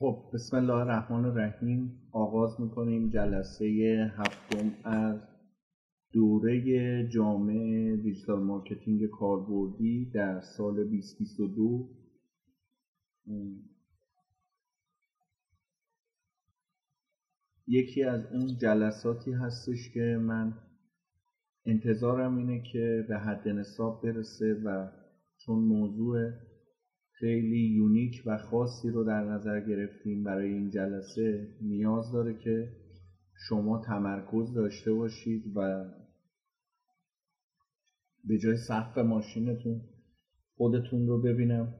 خب بسم الله الرحمن الرحیم آغاز میکنیم جلسه هفتم از دوره جامع دیجیتال مارکتینگ کاربردی در سال 2022. یکی از اون جلساتی هستش که من انتظارم اینه که به حد نصاب برسه و چون موضوع خیلی یونیک و خاصی رو در نظر گرفتیم برای این جلسه، نیاز داره که شما تمرکز داشته باشید و به جای سقف ماشینتون خودتون رو ببینم.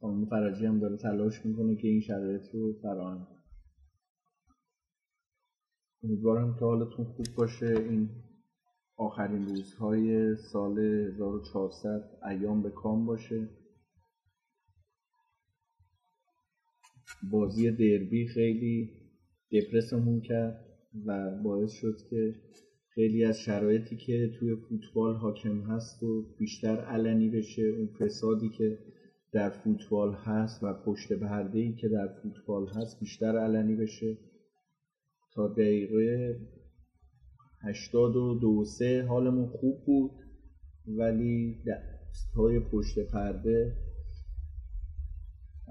خانم فرجی هم داره تلاش میکنه که این شرایط رو فراهم کنه. امیدوارم که حالتون خوب باشه. این آخرین روزهای سال 1400 ایام به کام باشه. بازی دربی خیلی دپرسمون کرد و باعث شد که خیلی از شرایطی که توی فوتبال حاکم هست و بیشتر علنی بشه. اون فسادی که در فوتبال هست و پشت پرده‌ای که در فوتبال هست بیشتر علنی بشه. تا دقیقه 82-3 حالمون خوب بود، ولی دست‌های پشت پرده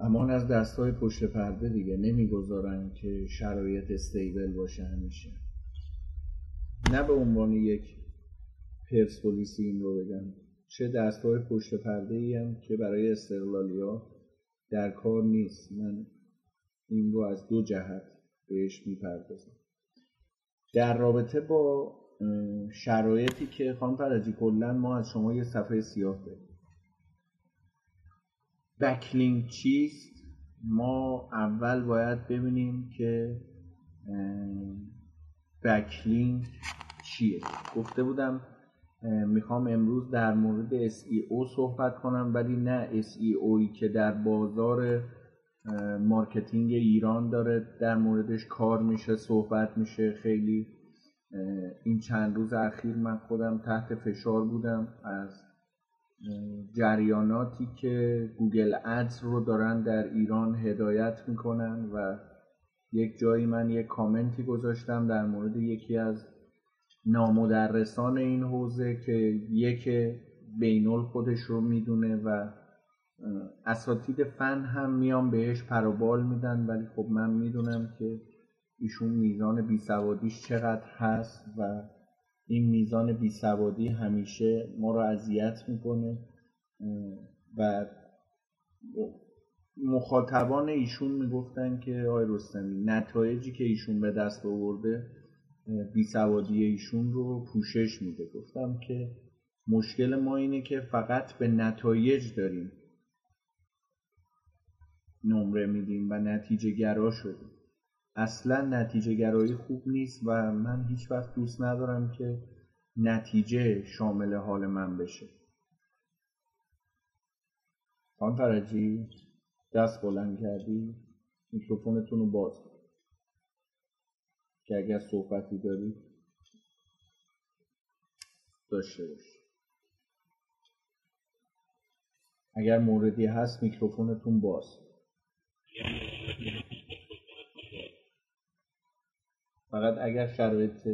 امان از دست‌های پشت پرده دیگه نمیگذارن که شرایط استیبل باشه همیشه. نه به عنوان یک پرسپولیسی این رو بگم، چه دست‌های پشت پرده ای هم که برای استقلالیا در کار نیست. من این رو از دو جهت بهش میپردازم. در رابطه با شرایطی که خانم فرجی کلن ما از شما یه صفحه سیاه داریم. بکلینک چیست؟ ما اول باید ببینیم که بکلینک چیه. گفته بودم میخوام امروز در مورد SEO صحبت کنم، ولی نه SEOی که در بازار مارکتینگ ایران داره در موردش کار میشه، صحبت میشه. خیلی این چند روز اخیر من خودم تحت فشار بودم از جریاناتی که گوگل ادز رو دارن در ایران هدایت میکنن و یک جایی من یک کامنتی گذاشتم در مورد یکی از نامدرسان این حوزه که یک بینول خودش رو میدونه و اساتید فن هم میان بهش پروبال میدن، ولی خب من میدونم که ایشون میزان بیسوادیش چقدر هست و این میزان بیسوادی همیشه ما رو اذیت میکنه و مخاطبان ایشون میگفتن که آی رستمی نتایجی که ایشون به دست آورده بیسوادی ایشون رو پوشش میده. گفتم که مشکل ما اینه که فقط به نتایج داریم نمره میدیم و نتیجه گرا شدیم. اصلا نتیجه گرایی خوب نیست و من هیچ وقت دوست ندارم که نتیجه شامل حال من بشه. خانم فرجی دست بلند کردی، میکروفونتون رو باز که اگر صحبتی داری داشته باشی. اگر موردی هست میکروفونتون باز. فقط اگر شرایط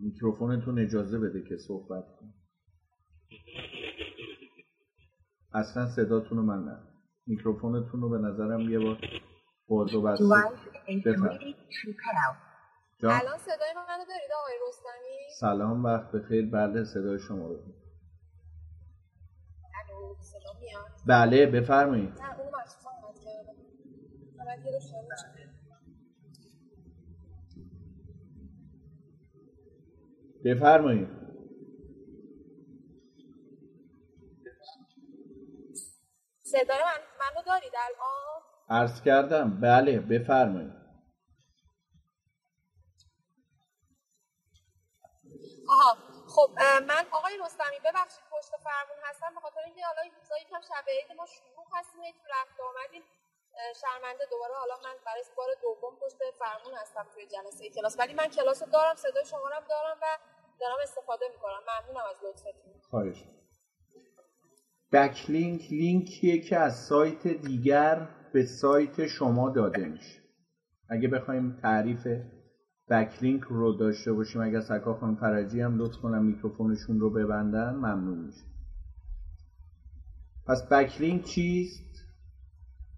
میکروفونتون اجازه بده که صحبت کنید. اصلا صداتون رو من نه. میکروفونتون رو به نظرم یه بار باز و بسته بفرمایید. الان صدای منو دارید آقای رستمی؟ سلام، وقت بخیر. بله صدای شما رو. بله بفرمایید. بفرمایید. صدای منو دارید الان؟ عرض کردم بله بفرمایید. آها خب من آقای رستمی ببخشید پشت فرمون هستم، به خاطر اینکه حالا این روزایی کم شب عید ما شلوغ هستیم، هیچ رفت آمدیم، شرمنده. دوباره حالا من برای بار دوم پشت فرمون هستم توی جلسه کلاس، ولی من کلاس رو دارم، صدای شما رو دارم و دارم استفاده میکنم. ممنونم از لطفتون. خواهش. بک لینک، لینکیه که از سایت دیگر به سایت شما داده میشه. اگه بخوایم تعریف بک لینک رو داشته باشیم، اگه سکا خانم فرجی هم لطف کنم میکروفونشون رو ببندن ممنون میشه. پس بک لینک چیست؟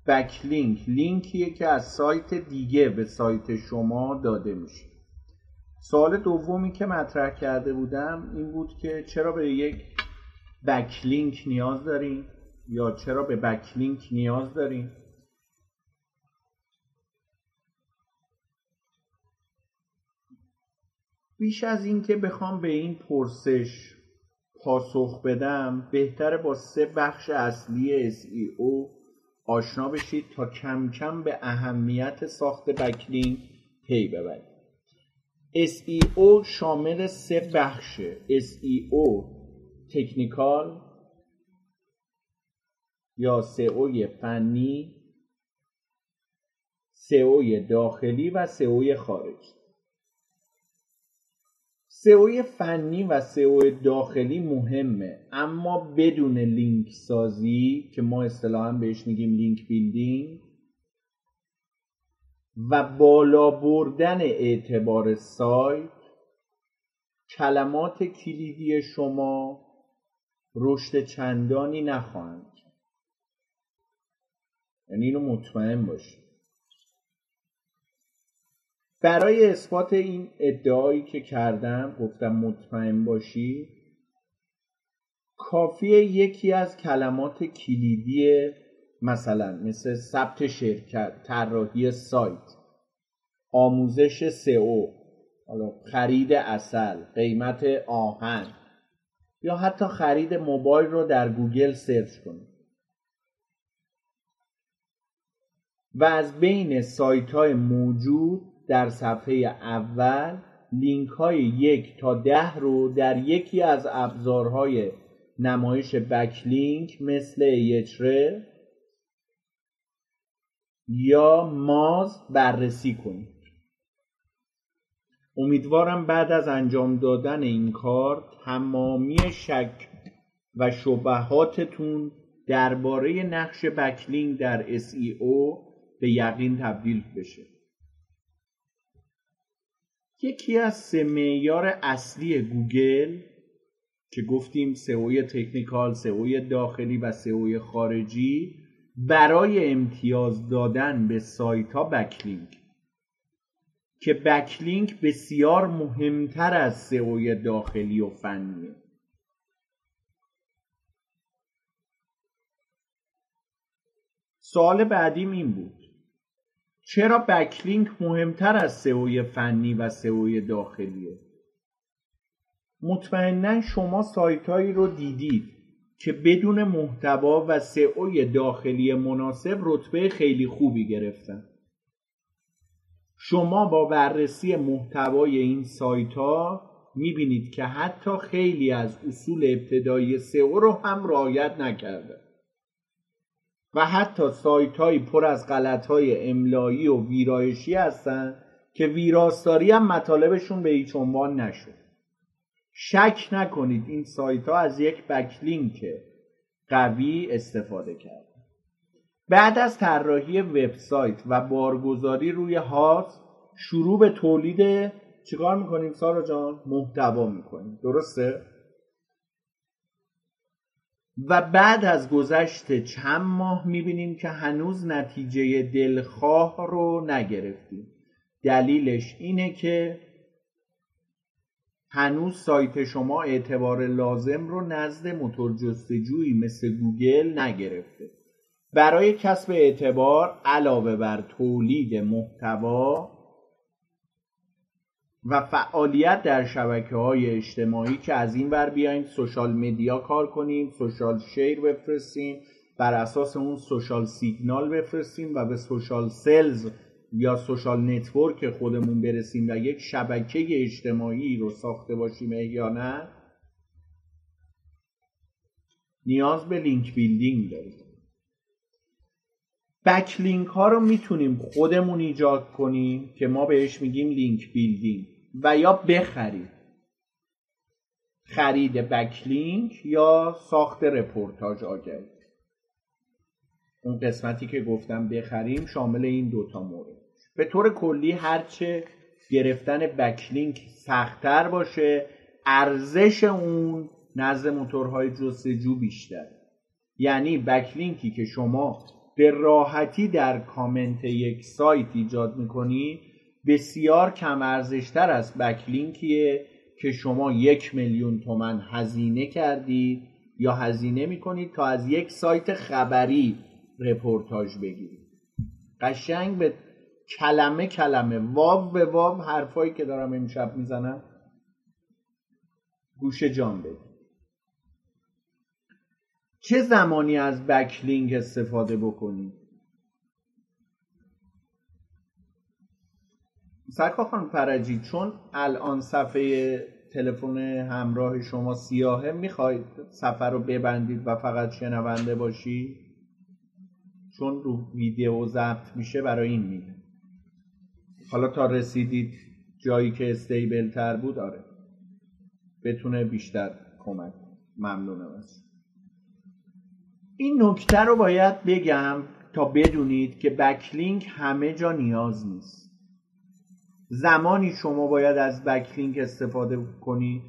بک لینک لینکیه که از سایت دیگه به سایت شما داده میشه. سوال دومی که مطرح کرده بودم این بود که چرا به یک بک لینک نیاز داریم یا چرا به بک لینک نیاز داریم؟ بیش از این که بخوام به این پرسش پاسخ بدم، بهتره با سه بخش اصلی SEO آشنا بشید تا کم کم به اهمیت ساخت بک لینک پی ببرید. SEO شامل سه بخشه: SEO تکنیکال یا SEO فنی، SEO داخلی و SEO خارجی. SEO فنی و SEO داخلی مهمه، اما بدون لینک سازی که ما اصطلاحاً بهش میگیم لینک بیلدینگ و بالا بردن اعتبار سایت، کلمات کلیدی شما رشد چندانی نخواهند. یعنی اینو مطمئن باشید. برای اثبات این ادعایی که کردم، گفتم مطمئن باشید، کافیه یکی از کلمات کلیدی مثلا مثل ثبت شرکت، طراحی سایت، آموزش سئو، خرید عسل، قیمت آهن یا حتی خرید موبایل رو در گوگل سرچ کنید و از بین سایت‌های موجود در صفحه اول لینک‌های 1 تا 10 رو در یکی از ابزارهای نمایش بک لینک مثل یتره یا ماز بررسی کنید. امیدوارم بعد از انجام دادن این کار تمامی شک و شبهاتتون درباره نقش بک لینک در SEO به یقین تبدیل بشه. یکی از 3 معیار اصلی گوگل که گفتیم SEO تکنیکال، SEO داخلی و SEO خارجی، برای امتیاز دادن به سایت ها بک لینک، که بک لینک بسیار مهمتر از SEO داخلی و فنیه. سوال بعدیم این بود چرا بک لینک مهمتر از SEO فنی و SEO داخلیه؟ مطمئنا شما سایت هایی رو دیدید که بدون محتوا و SEO داخلی مناسب رتبه خیلی خوبی گرفتن. شما با بررسی محتوای این سایت‌ها می‌بینید که حتی خیلی از اصول ابتدایی SEO رو هم رعایت نکرده و حتی سایت‌های پر از غلط‌های املایی و ویرایشی هستن که ویراستاری هم مطالبشون به هیچ عنوان نشد. شک نکنید این سایت ها از یک بک لینک قوی استفاده کرد. بعد از طراحی وبسایت و بارگذاری روی هاست شروع به تولید چیکار میکنیم سارا جان؟ محتوا میکنیم، درسته؟ و بعد از گذشت چند ماه میبینیم که هنوز نتیجه دلخواه رو نگرفتیم. دلیلش اینه که هنوز سایت شما اعتبار لازم رو نزد موتور جستجویی مثل گوگل نگرفته. برای کسب اعتبار علاوه بر تولید محتوا و فعالیت در شبکه‌های اجتماعی که از این ور بیاین سوشال مدیا کار کنیم، سوشال شیر بفرستیم، بر اساس اون سوشال سیگنال بفرستیم و به سوشال سلز یا سوشال نتورک خودمون برسیم و یک شبکه اجتماعی رو ساخته باشیم یا نه، نیاز به لینک بیلدینگ داریم. بک لینک ها رو میتونیم خودمون ایجاد کنیم که ما بهش میگیم لینک بیلدینگ و یا بخریم. خرید بکلینک یا ساخت رپورتاج آگهی. اون قسمتی که گفتم بخریم شامل این دوتا مورد. به طور کلی هرچه گرفتن بکلینک سخت‌تر باشه ارزش اون نزد موتورهای جستجو بیشتره. یعنی بکلینکی که شما به راحتی در کامنت یک سایت ایجاد میکنی بسیار کم ارزشتر از بکلینکیه که شما 1,000,000 تومان هزینه کردید یا هزینه میکنید تا از یک سایت خبری رپورتاج بگیرید. قشنگ به کلمه کلمه، واو به واو حرفایی که دارم امشب میزنم گوش جان بدید. چه زمانی از بکلینک استفاده بکنید؟ سرکار خانم فرجی، چون الان صفحه تلفن همراه شما سیاهه، میخواید صفحه رو ببندید و فقط شنونده باشی؟ چون رو ویدیو ضبط میشه برای این میگه. حالا تا رسیدید جایی که استیبل تر بود آره بتونه بیشتر کمک. ممنونم از این نکته رو باید بگم تا بدونید که بکلینک همه جا نیاز نیست. زمانی شما باید از بکلینک استفاده کنی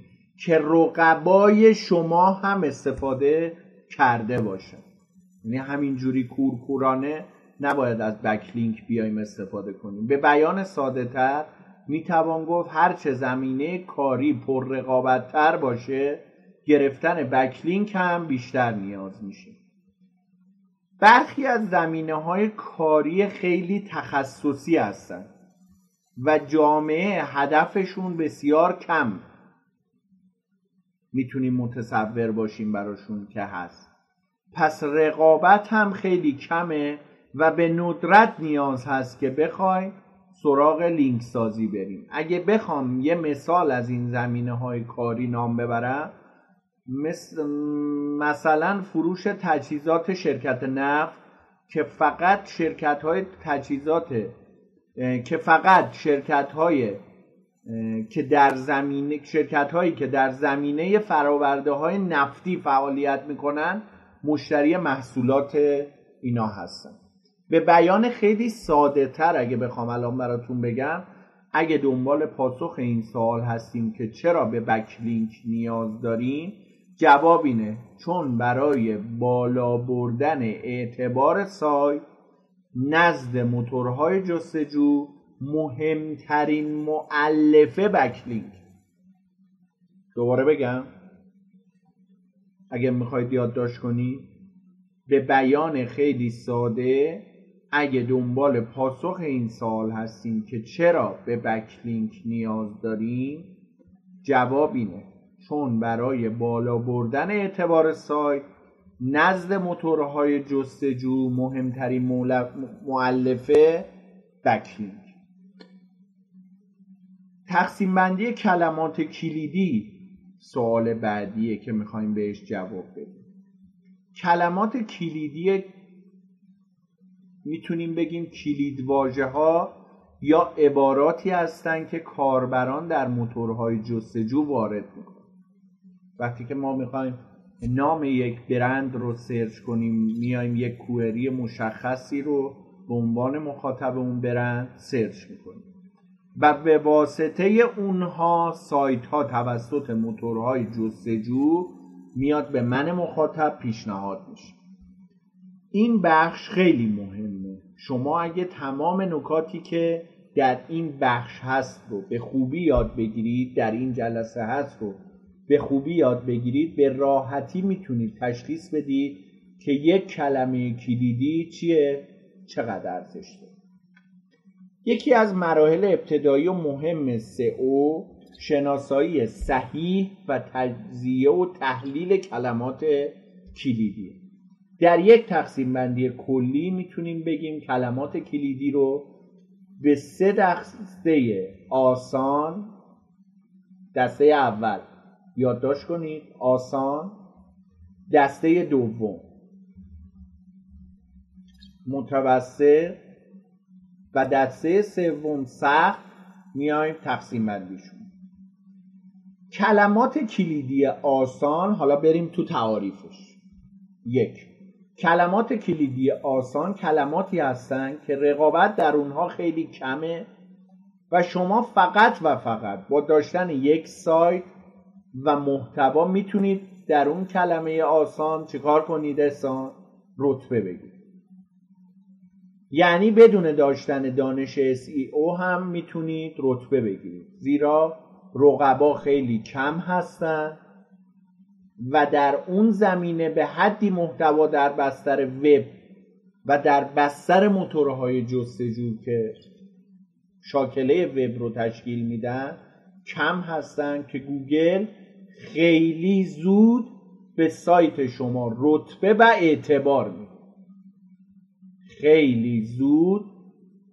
که رقبای شما هم استفاده کرده باشه. یعنی همینجوری کورکورانه نباید از بکلینک بیایم استفاده کنیم. به بیان ساده تر میتوان گفت هرچه زمینه کاری پر رقابت تر باشه گرفتن بکلینک هم بیشتر نیاز میشه. برخی از زمینه‌های کاری خیلی تخصصی هستن و جامعه هدفشون بسیار کم میتونیم متصور باشیم براشون که هست. پس رقابت هم خیلی کمه و به ندرت نیاز هست که بخوایم سراغ لینک سازی بریم. اگه بخوام یه مثال از این زمینه‌های کاری نام ببرم، مثلا فروش تجهیزات شرکت نفت که فقط شرکت‌هایی که در زمینه فرآورده‌های نفتی فعالیت می‌کنن مشتری محصولات اینا هستن. به بیان خیلی ساده تر اگه بخوام الان براتون بگم، اگه دنبال پاسخ این سوال هستیم که چرا به بکلینک نیاز داریم، جواب اینه چون برای بالا بردن اعتبار سایت نزد موتورهای جستجو مهمترین مؤلفه بکلینک. دوباره بگم اگه میخواید یادداشت کنی، به بیان خیلی ساده اگه دنبال پاسخ این سوال هستیم که چرا به بکلینک نیاز داریم، جواب اینه چون برای بالا بردن اعتبار سایت نزد موتورهای جستجو مهمترین مؤلفه بکلینک. تقسیم بندی کلمات کلیدی سوال بعدیه که میخوایم بهش جواب بدیم. کلمات کلیدی میتونیم بگیم کلیدواژه ها یا عباراتی هستن که کاربران در موتورهای جستجو وارد میکنن. وقتی که ما میخوایم نام یک برند رو سرچ کنیم، میایم یک کوئری مشخصی رو به عنوان مخاطب اون برند سرچ میکنیم و به واسطه اونها سایت ها توسط موتورهای جستجو میاد به من مخاطب پیشنهاد میشه. این بخش خیلی مهمه. شما اگه تمام نکاتی که در این بخش هست رو به خوبی یاد بگیرید، در این جلسه هست رو به خوبی یاد بگیرید، به راحتی میتونید تشخیص بدید که یک کلمه کلیدی چیه، چقدر ارزش داره. یکی از مراحل ابتدایی و مهم سئو شناسایی صحیح و تجزیه و تحلیل کلمات کلیدی. در یک تقسیم بندی کلی میتونیم بگیم کلمات کلیدی رو به 3 دسته آسان. دسته اول یادداشت کنید، آسان. دسته دوم متوسط و دسته سوم سخت میایم تقسیم بندیشون. کلمات کلیدی آسان. حالا بریم تو تعاریفش. یک، کلمات کلیدی آسان کلماتی هستند که رقابت در اونها خیلی کمه و شما فقط و فقط با داشتن یک سایت و محتوا میتونید در اون کلمه آسان چیکار کنید؟ آسان رتبه بگیرید. یعنی بدون داشتن دانش SEO هم میتونید رتبه بگیرید، زیرا رقبا خیلی کم هستن و در اون زمینه به حدی محتوا در بستر وب و در بستر موتورهای جستجو که شاکله وب رو تشکیل میدن کم هستن که گوگل خیلی زود به سایت شما رتبه و اعتبار میده. خیلی زود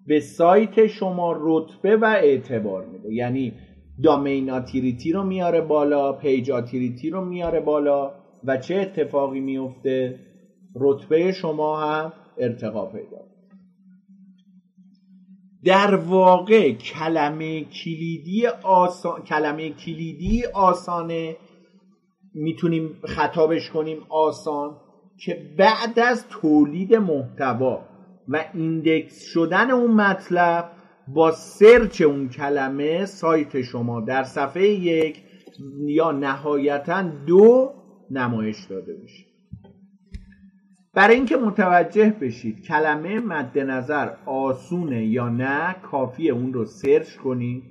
به سایت شما رتبه و اعتبار میده، یعنی دامین آتیریتی رو میاره بالا، پیج آتیریتی رو میاره بالا و چه اتفاقی میفته؟ رتبه شما هم ارتقا پیدا. در واقع کلمه کلیدی آسانه میتونیم خطابش کنیم آسان، که بعد از تولید محتوا و ایندکس شدن اون مطلب با سرچ اون کلمه سایت شما در صفحه 1 یا نهایتا 2 نمایش داده بشه. برای اینکه متوجه بشید کلمه مد نظر آسونه یا نه، کافیه اون رو سرچ کنید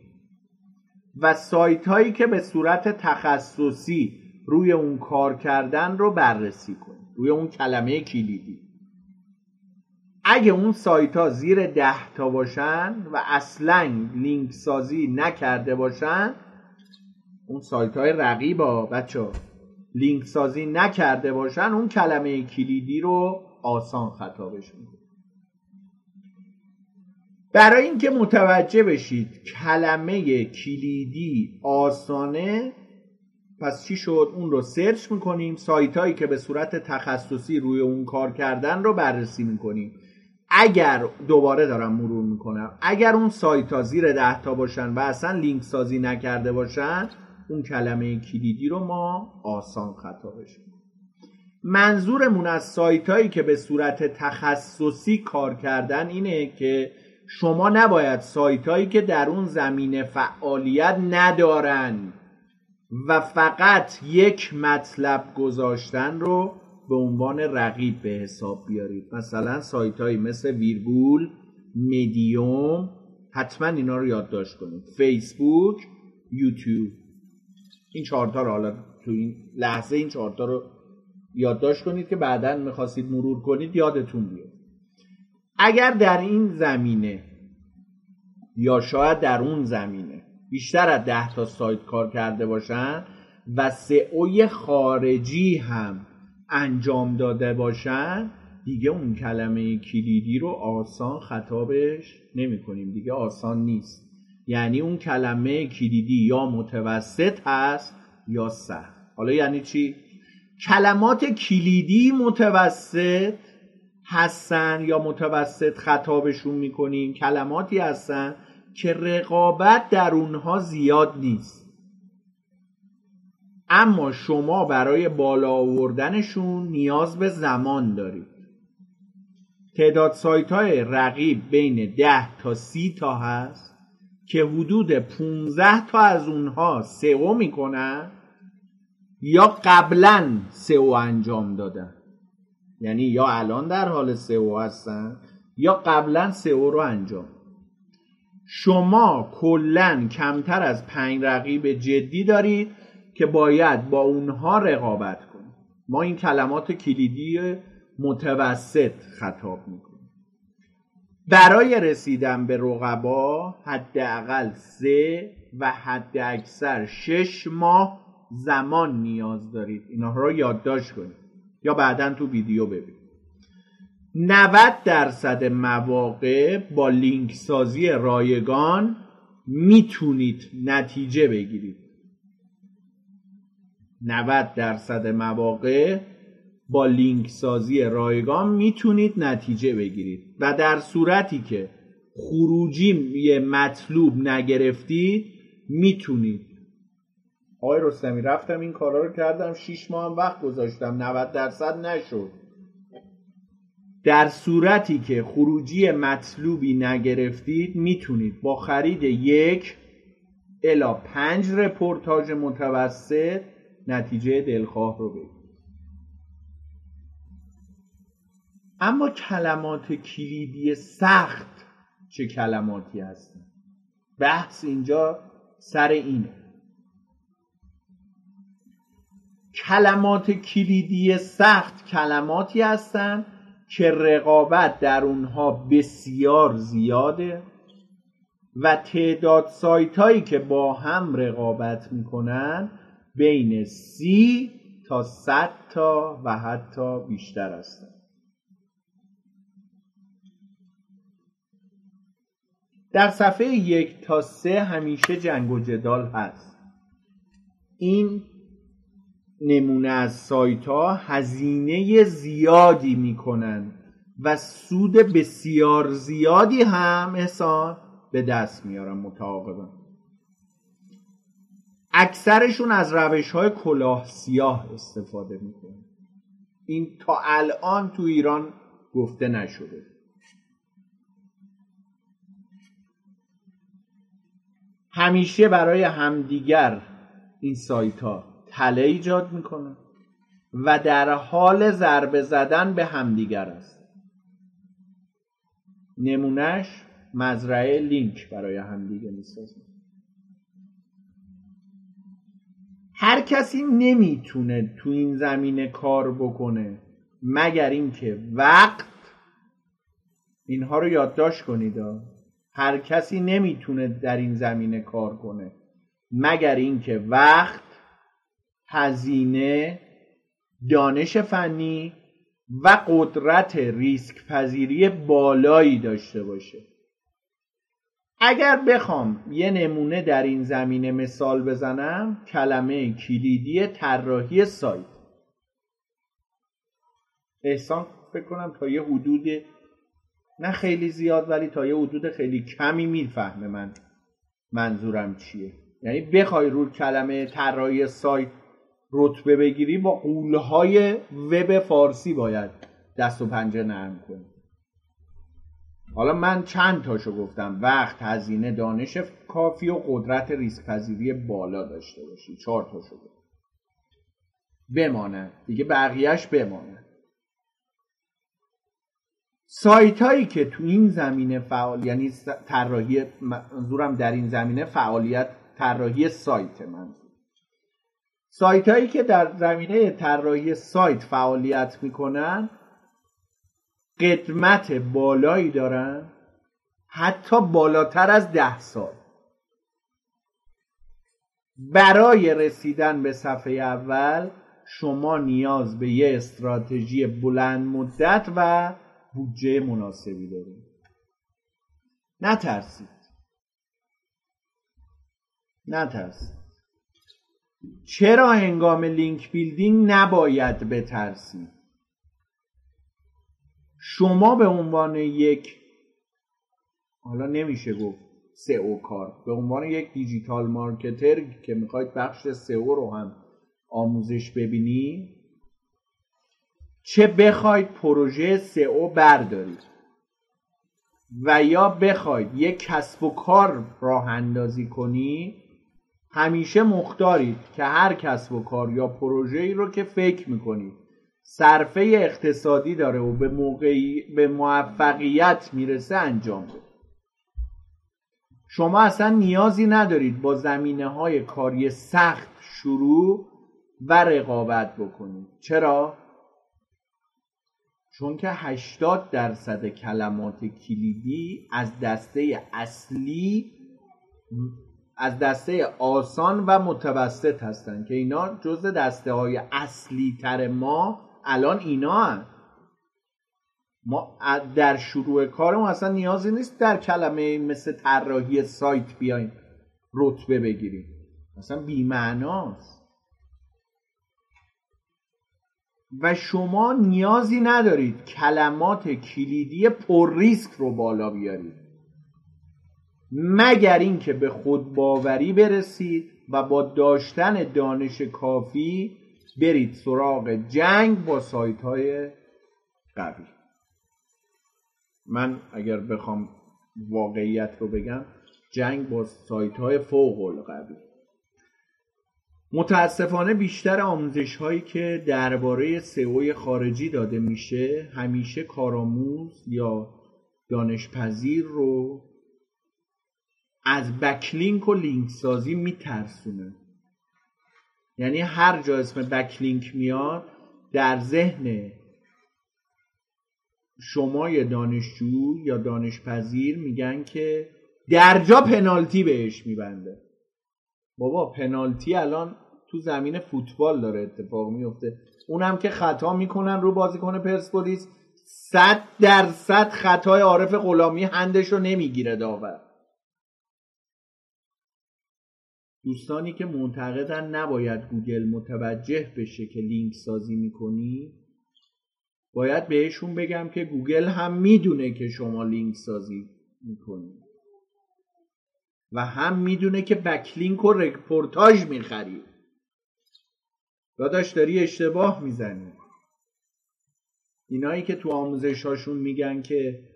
و سایت هایی که به صورت تخصصی روی اون کار کردن رو بررسی کنید، روی اون کلمه کلیدی. اگه اون سایت ها زیر 10 تا باشن و اصلا لینک سازی نکرده باشن، اون سایت های رقیب ها بچه ها لینک سازی نکرده باشن، اون کلمه کلیدی رو آسان خطابش میکنه. برای اینکه متوجه بشید کلمه کلیدی آسانه، پس چی شد؟ اون رو سرچ میکنیم، سایت هایی که به صورت تخصصی روی اون کار کردن رو بررسی میکنیم. اگر دوباره دارم مرور میکنم، اگر اون سایت ها زیر 10 تا باشن و اصلا لینک سازی نکرده باشن، اون کلمه کلیدی رو ما آسان خطابش میکنیم. منظورمون از سایت هایی که به صورت تخصصی کار کردن اینه که شما نباید سایت هایی که در اون زمینه فعالیت ندارن و فقط یک مطلب گذاشتن رو به عنوان رقیب به حساب بیارید. مثلا سایت هایی مثل ویرگول، میدیوم، حتما اینا رو یادداشت کنید، فیسبوک، یوتیوب. این 4 تا رو حالا تو این لحظه این 4 تا رو یادداشت کنید که بعداً میخواستید مرور کنید یادتون بیاد. اگر در این زمینه یا شاید در اون زمینه بیشتر از 10 تا سایت کار کرده باشن و سئوی خارجی هم انجام داده باشن، دیگه اون کلمه کلیدی رو آسان خطابش نمی کنیم، دیگه آسان نیست. یعنی اون کلمه کلیدی یا متوسط هست یا سخت. حالا یعنی چی؟ کلمات کلیدی متوسط هستن یا متوسط خطابشون می کنیم، کلماتی هستن که رقابت در اونها زیاد نیست، اما شما برای بالا آوردنشون نیاز به زمان دارید. تعداد سایت‌های رقیب بین 10 تا 30 تا هست که حدود 15 تا از اونها سئو میکنن یا قبلا سئو انجام دادن، یعنی یا الان در حال سئو هستن یا قبلا سئو رو انجام. شما کلن کمتر از 5 رقیب جدی دارید که باید با اونها رقابت کنید. ما این کلمات کلیدی متوسط خطاب میکنیم. برای رسیدن به رقبا حداقل 3 و حد اکثر 6 ماه زمان نیاز دارید. اینها رو یادداشت کنید یا بعداً تو ویدیو ببینید. 90% مواقع با لینک سازی رایگان میتونید نتیجه بگیرید. 90% مواقع با لینک سازی رایگان میتونید نتیجه بگیرید و در صورتی که خروجی مطلوب نگرفتید میتونید آقای رستمی رفتم این کارا رو کردم 6 ماه هم وقت گذاشتم 90% نشد. در صورتی که خروجی مطلوبی نگرفتید میتونید با خرید 1 الی 5 رپورتاج متوسط نتیجه دلخواه رو بگیرید. اما کلمات کلیدی سخت چه کلماتی هستن؟ بحث اینجا سر اینه. کلمات کلیدی سخت کلماتی هستن که رقابت در اونها بسیار زیاده و تعداد سایت هایی که با هم رقابت میکنن بین 30 تا 100 تا و حتی بیشتر هستن. در صفحه 1 تا 3 همیشه جنگ و جدال هست. این نمونه از سایت ها هزینه زیادی می کنن و سود بسیار زیادی هم احسان به دست میارن متعاقبا. اکثرشون از روش های کلاه سیاه استفاده می کنن. این تا الان تو ایران گفته نشده. همیشه برای همدیگر این سایت ها تله ایجاد میکنه و در حال ضربه زدن به همدیگر است. نمونش مزرعه لینک برای همدیگر میسازه. هر کسی نمیتونه تو این زمینه کار بکنه مگر اینکه وقت اینها رو یادداشت کنید. هر کسی نمیتونه در این زمینه کار کنه مگر اینکه وقت، هزینه، دانش فنی و قدرت ریسک پذیری بالایی داشته باشه. اگر بخوام یه نمونه در این زمینه مثال بزنم، کلمه کلیدی طراحی سایت. احسان فکر کنم تا یه حدود نه خیلی زیاد ولی تا یه حدود خیلی کمی میفهمه من منظورم چیه. یعنی بخوای روی کلمه طراحی سایت رتبه بگیری با قولهای وب فارسی باید دست و پنجه نرم کنی. حالا من چند تاشو گفتم. وقت، هزینه، دانش کافی و قدرت ریسک پذیری بالا داشته باشی. 4 تاشو گفتم. بمانه دیگه، بقیهش بمانه. سایت هایی که تو این زمینه فعال، یعنی طراحی، منظورم در این زمینه فعالیت طراحی سایت، منظور سایت هایی که در زمینه طراحی سایت فعالیت میکنن قدمت بالایی دارن، حتی بالاتر از 10 سال. برای رسیدن به صفحه اول شما نیاز به یه استراتژی بلند مدت و بودجه مناسبی دارید. نترسید. چرا هنگام لینک بیلدینگ نباید بترسید؟ شما به عنوان یک، حالا نمیشه گفت سئو کار، به عنوان یک دیجیتال مارکتر که میخواید بخش سئو رو هم آموزش ببینید، چه بخواید پروژه سئو بردارید و یا بخواید یک کسب و کار راه اندازی کنی، همیشه مختارید که هر کسب و کار یا پروژه‌ای رو که فکر می‌کنید صرفه اقتصادی داره و به موفقیت میرسه انجام بده. شما اصلا نیازی ندارید با زمینه‌های کاری سخت شروع و رقابت بکنید. چرا؟ چون که 80% کلمات کلیدی از دسته آسان و متوسط هستن که اینا جزء دسته های اصلی تر ما الان اینا هستن. ما در شروع کارمون اصلا نیازی نیست در کلمه مثل طراحی سایت بیایم رتبه بگیریم، اصلا بی‌معناست و شما نیازی ندارید کلمات کلیدی پر ریسک رو بالا بیارید مگر اینکه به خودباوری برسید و با داشتن دانش کافی برید سراغ جنگ با سایت های قوی. من اگر بخوام واقعیت رو بگم، جنگ با سایت های فوق القوی. متاسفانه بیشتر آموزش هایی که درباره سئو خارجی داده میشه همیشه کارآموز یا دانشپذیر رو از بکلینک و لینک سازی میترسونه. یعنی هر جا اسم بکلینک میاد در ذهن شما دانشجو یا دانشپذیر میگن که درجا پنالتی بهش میبنده. بابا پنالتی الان تو زمین فوتبال داره اتفاق میفته، اونم که خطا میکنن رو بازیکن پرسپولیس. 100% خطای عارف غلامی هندش رو نمیگیره داور. دوستانی که معتقدن نباید گوگل متوجه بشه که لینک سازی میکنی، باید بهشون بگم که گوگل هم میدونه که شما لینک سازی میکنی و هم میدونه که بکلینک و رپورتاج میخری. داداش داری اشتباه میزنی. اینایی که تو آموزش هاشون میگن که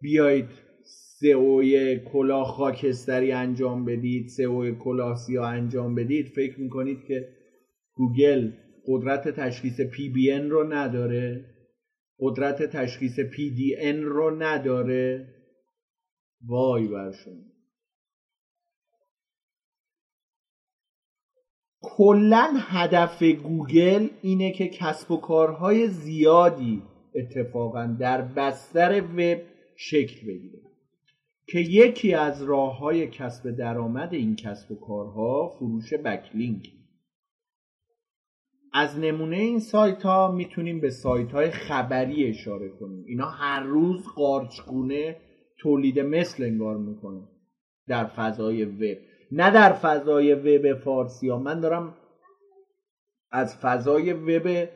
بیایید سئوی کلاه خاکستری انجام بدید، سئوی کلاه سیاه انجام بدید، فکر میکنید که گوگل قدرت تشخیص PBN رو نداره، قدرت تشخیص PDN رو نداره؟ وای برشون. کلن هدف گوگل اینه که کسب و کارهای زیادی اتفاقا در بستر وب شکل بگیره که یکی از راه‌های کسب درآمد این کسب و کارها فروش بکلینک. از نمونه این سایت‌ها میتونیم به سایت‌های خبری اشاره کنیم. اینا هر روز قارچگونه تولید مثل انگار میکنن در فضای وب، نه در فضای وب فارسی ها. من دارم از فضای وب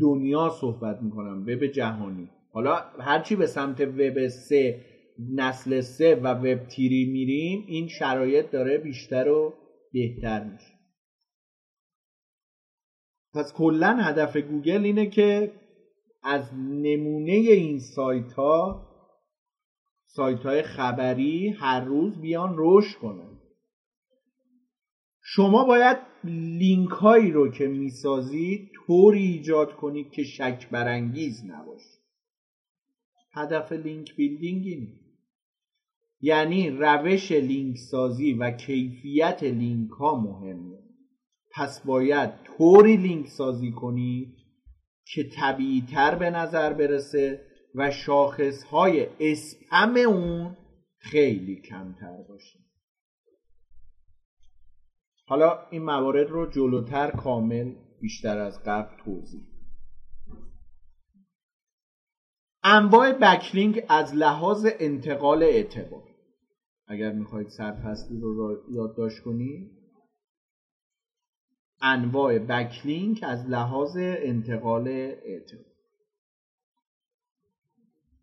دنیا صحبت میکنم، وب جهانی. حالا هرچی به سمت وب 3 نسل 3 و وب تیری میریم این شرایط داره بیشتر و بهتر میشه. پس کلن هدف گوگل اینه که از نمونه این سایت ها، سایت های خبری، هر روز بیان رشد کنه. شما باید لینک هایی رو که میسازید طوری ایجاد کنید که شک برانگیز نباشه. هدف لینک بیلدینگ اینه. یعنی روش لینک سازی و کیفیت لینک ها مهمه. پس باید طوری لینک سازی کنید که طبیعی تر به نظر برسه و شاخص های اسپم اون خیلی کمتر باشه. حالا این موارد رو جلوتر کامل بیشتر از قبل توضیح. انواع بکلینک از لحاظ انتقال اعتبار. اگر میخواید سرفصلی رو یادداشت کنید، انواع بکلینک از لحاظ انتقال اعتبار.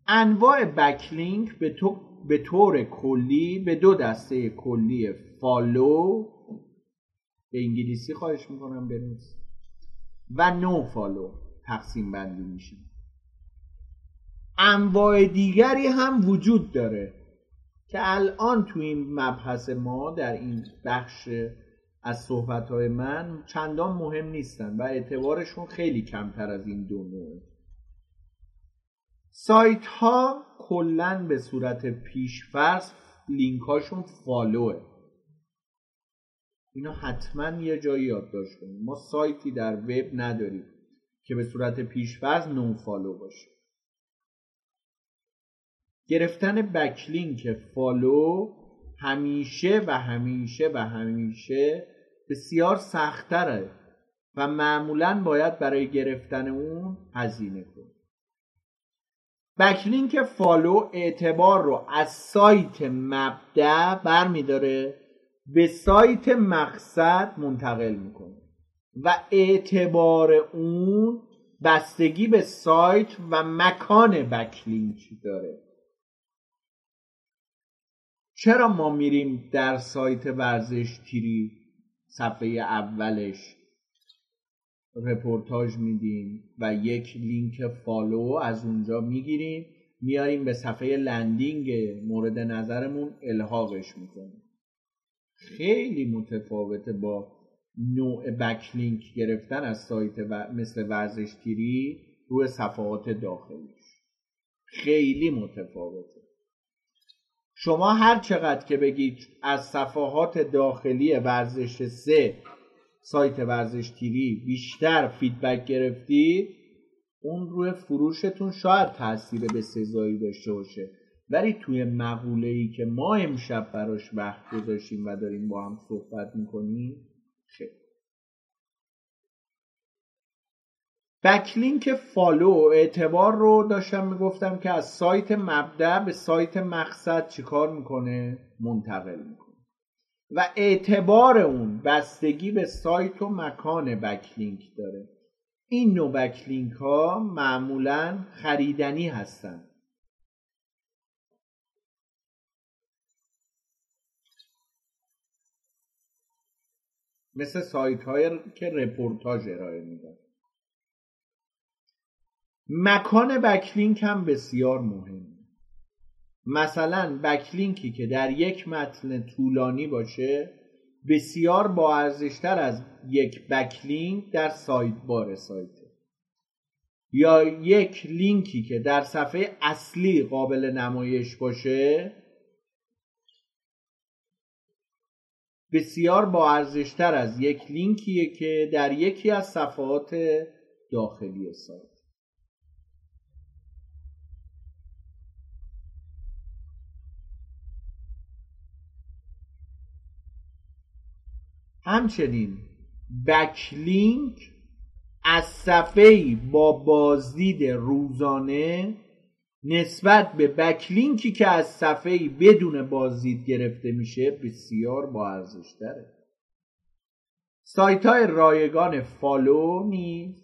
انواع بکلینک به طور کلی به دو دسته کلی فالو، به انگلیسی خواهش میکنم بنویس، و نو فالو تقسیم بندی میشه. انواع دیگری هم وجود داره که الان تو این مبحث ما در این بخش از صحبتهای من چندان مهم نیستن و اعتبارشون خیلی کمتر از این دو نوعه. سایت ها کلن به صورت پیش‌فرض لینک هاشون فالوه. اینا حتما یه جایی یادداشت کنیم. ما سایتی در وب نداریم که به صورت پیش‌فرض نون فالو باشه. گرفتن بکلینک فالو همیشه بسیار سخت‌تره و معمولاً باید برای گرفتن اون هزینه کنیم. بکلینک فالو اعتبار رو از سایت مبدأ برمی‌داره به سایت مقصد منتقل میکنه و اعتبار اون بستگی به سایت و مکان بکلینک داره. چرا ما میریم در سایت ورزش تیری صفحه اولش رپورتاج میدیم و یک لینک فالو از اونجا میگیریم، میاریم به صفحه لندینگ مورد نظرمون الحاقش میکنیم. خیلی متفاوته با نوع بکلینک گرفتن از سایت مثل ورزشگیری روی صفحات داخلیش. خیلی متفاوته. شما هر چقدر که بگید از صفحات داخلی ورزش 3 سایت ورزشگیری بیشتر فیدبک گرفتید، اون روی فروشتون شاید تاثیر بسزایی داشته باشه. ولی توی مقوله‌ای که ما امشب براش وقت گذاشتیم و داریم با هم صحبت میکنیم خیلی. بکلینک فالو اعتبار رو داشتم میگفتم که از سایت مبدأ به سایت مقصد چیکار میکنه؟ منتقل میکنه. و اعتبار اون بستگی به سایت و مکان بکلینک داره. این نوع بکلینک ها معمولاً خریدنی هستن. مثل سایت هایی که رپورتاج ارائه میدن. مکان بکلینک هم بسیار مهمه. مثلا بکلینکی که در یک متن طولانی باشه بسیار با ارزشتر از یک بکلینک در سایت بار سایته، یا یک لینکی که در صفحه اصلی قابل نمایش باشه بسیار با ارزشتر از یک لینکیه که در یکی از صفحات داخلی سایت. همچنین بکلینک از صفحه‌ای با بازدید روزانه نسبت به بکلینکی که از صفحه‌ای بدون بازدید گرفته میشه بسیار با ارزش داره. سایت‌های رایگان فالو نیز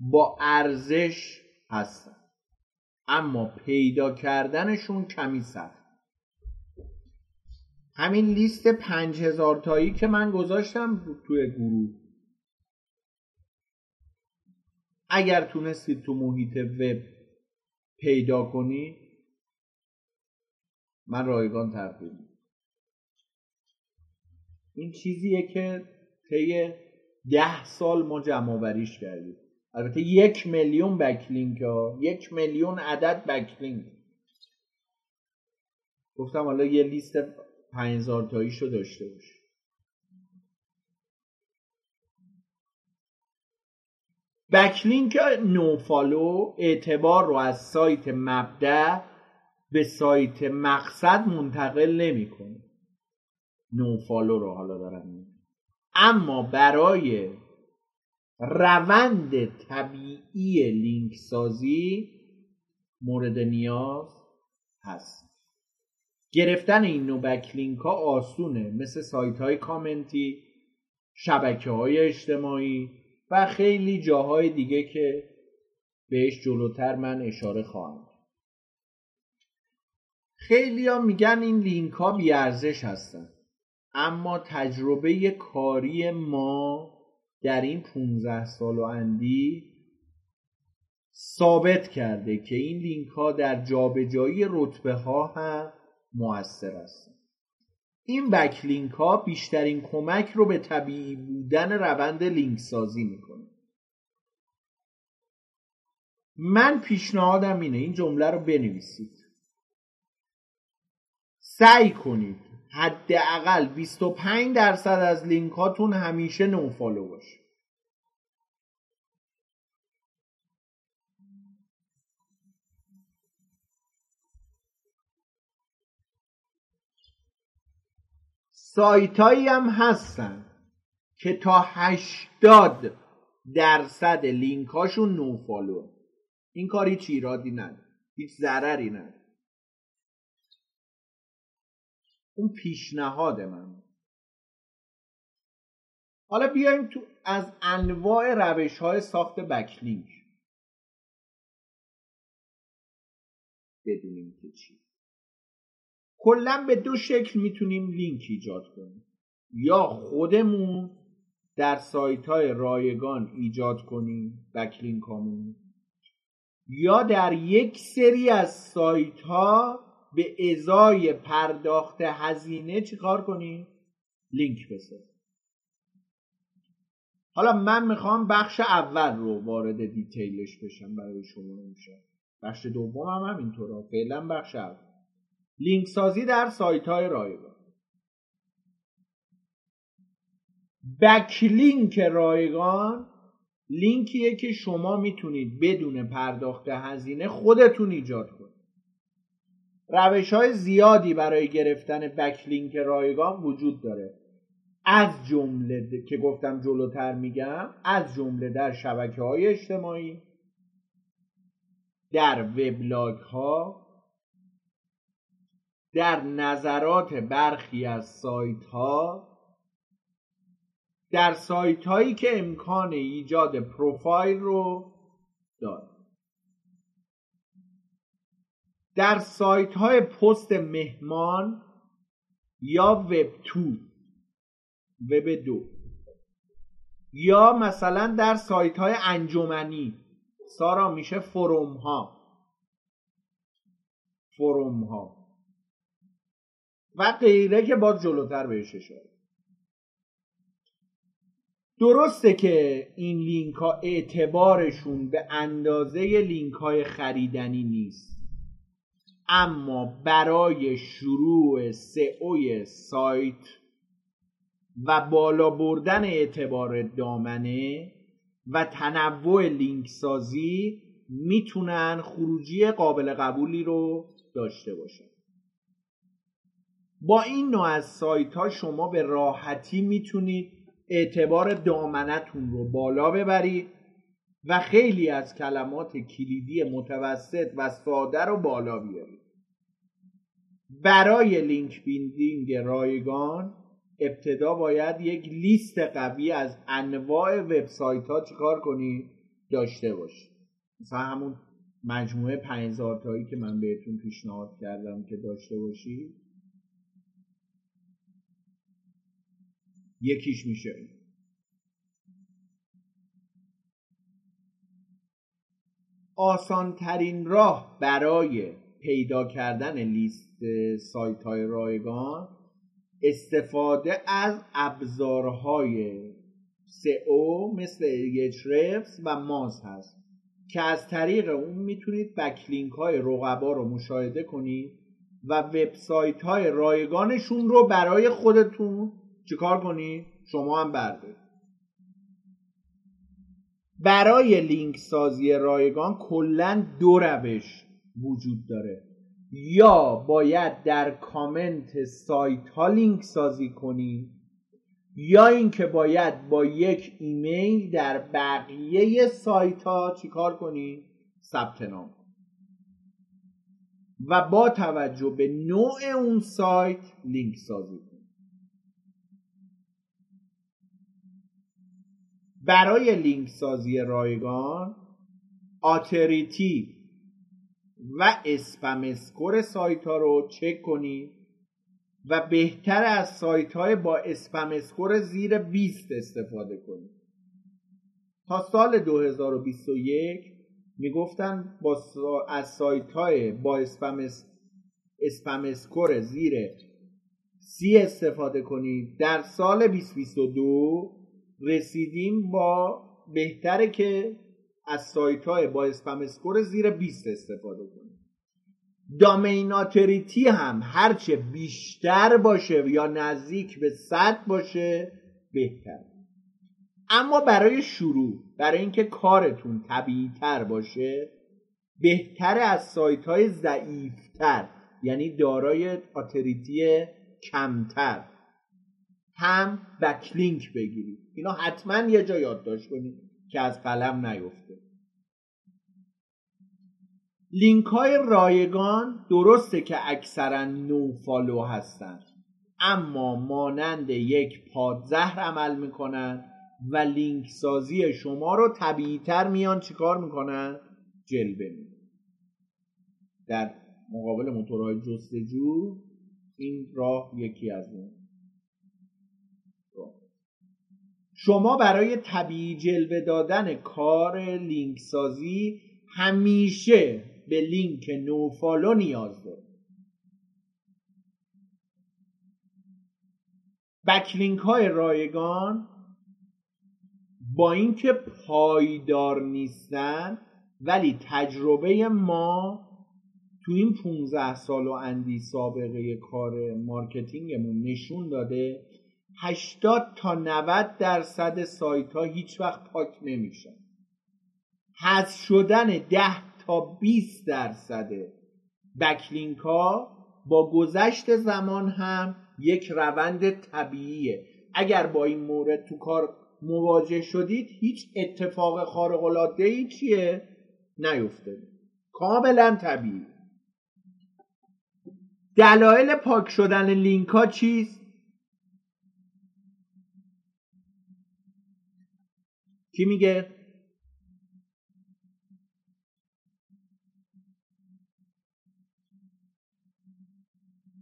با ارزش هستن، اما پیدا کردنشون کمی سخت. همین لیست 5000 تایی که من گذاشتم توی گروه، اگر تونستید تو محیط وب پیدا کنید من رایگان تقدیم می‌کنم. این چیزیه که طی 10 سال ما جمع‌آوریش کردیم. البته 1 میلیون بکلینک ها، 1 میلیون عدد بکلینک. گفتم حالا یه لیست 5000 تاییشو داشته باشه. بکلینک نو فالو اعتبار رو از سایت مبدأ به سایت مقصد منتقل نمی‌کنه. نو فالو رو حالا دارم، اما برای روند طبیعی لینک سازی مورد نیاز هست. گرفتن این نوع بکلینک ها آسونه، مثل سایت های کامنتی، شبکه های اجتماعی و خیلی جاهای دیگه که بهش جلوتر من اشاره خواهم. خیلی ها میگن این لینک ها بی ارزش هستن، اما تجربه کاری ما در این 15 سال و اندی ثابت کرده که این لینک ها در جابجایی رتبه ها هم مؤثر است. این بکلینک ها بیشترین کمک رو به طبیعی بودن روند لینک سازی میکنه. من پیشنهادم اینه این جمله رو بنویسید. سعی کنید حداقل 25% از لینک هاتون همیشه نو فالو باشه. سایتایی هم هستن که تا 80% لینک هاشون نو فالو. این کاری هیچ ایرادی نداره، هیچ ضرری نداره. اون پیشنهاد من. حالا بیایم تو از انواع روش های ساخت بکلینک بدونیم که چی. کلا به 2 شکل میتونیم لینک ایجاد کنیم. یا خودمون در سایت‌های رایگان ایجاد کنیم بک‌لینکامون، یا در یک سری از سایت‌ها به ازای پرداخت هزینه چیکار کنیم؟ لینک بسازیم. حالا من میخوام بخش اول رو وارد دیتیلش بشم برای شما میشه. بخش دوم هم اینطورا. فعلا بخش اول لینک سازی در سایت‌های رایگان. بک‌لینک رایگان لینکیه که شما میتونید بدون پرداخت هزینه خودتون ایجاد کنید. روش‌های زیادی برای گرفتن بک‌لینک رایگان وجود داره، از جمله که گفتم جلوتر میگم، از جمله در شبکه‌های اجتماعی، در وبلاگ‌ها، در نظرات برخی از سایت‌ها، در سایت‌هایی که امکان ایجاد پروفایل رو داره، در سایت‌های پست مهمان یا وب 2 یا مثلا در سایت‌های انجمنی. سارا میشه فروم ها و غیره که باز جلوتر بهش اشاره. درسته که این لینک ها اعتبارشون به اندازه لینک های خریدنی نیست، اما برای شروع سئو سایت و بالا بردن اعتبار دامنه و تنوع لینک سازی میتونن خروجی قابل قبولی رو داشته باشن. با این نوع از سایت ها شما به راحتی میتونید اعتبار دامنتون رو بالا ببرید و خیلی از کلمات کلیدی متوسط و ساده رو بالا بیارید. برای لینک بیلدینگ رایگان ابتدا باید یک لیست قوی از انواع وبسایت‌ها چیکار کنید داشته باشید. مثلا همون مجموعه 5000 تایی که من بهتون پیشنهاد کردم که داشته باشید یکیش میشه. آسان‌ترین راه برای پیدا کردن لیست سایت‌های رایگان استفاده از ابزارهای سئو مثل Ahrefs و Moz هست که از طریق اون میتونید بکلینک های رقبا رو مشاهده کنید و وبسایت های رایگانشون رو برای خودتون چیکار کنید؟ شما هم بردارید. برای لینک سازی رایگان کلاً دو روش وجود داره، یا باید در کامنت سایت ها لینک سازی کنی، یا اینکه باید با یک ایمیل در بقیه سایت ها چیکار کنی؟ ثبت نام. و با توجه به نوع اون سایت لینک سازی کنی. برای لینک سازی رایگان آتوریتی و اسپم اسکور سایت ها رو چک کنید و بهتر از سایت های با اسپم اسکور زیر 20 استفاده کنید. تا سال 2021 میگفتن از سایت های با اسپم اسکور زیر 30 استفاده کنید. در سال 2022 رسیدیم با بهتره که از سایت‌های با اسپم اسکور زیر 20 استفاده کنید. دامین آتوریتی هم هرچه بیشتر باشه یا نزدیک به 100 باشه بهتر. اما برای شروع، برای اینکه کارتون طبیعی‌تر باشه، بهتر از سایت‌های ضعیف‌تر، یعنی دارای آتوریتی کمتر، هم بکلینک بگیرید. اینا حتما یه جا یادداشت کنید که از قلم نیفته. لینک های رایگان درسته که اکثرا نو فالو هستن، اما مانند یک پادزهر عمل میکنن و لینک سازی شما رو طبیعی تر میان چیکار میکنن؟ جلبه میکنن. در مقابل موتورهای جستجو این راه یکی از اون. شما برای طبیعی جلوه دادن کار لینک سازی همیشه به لینک نوفالو نیاز دارید. بکلینک های رایگان با اینکه پایدار نیستن، ولی تجربه ما تو این 15 سال و اندی سابقه کار مارکتینگمون نشون داده 80 تا 90% سایت ها هیچ وقت پاک نمیشن. حذف شدن 10 تا 20% بکلینک ها با گذشت زمان هم یک روند طبیعیه. اگر با این مورد تو کار مواجه شدید، هیچ اتفاق خارق‌العاده‌ای چیه نیفتاده، کاملا طبیعی. دلایل پاک شدن لینک ها چیست؟ کی میگه؟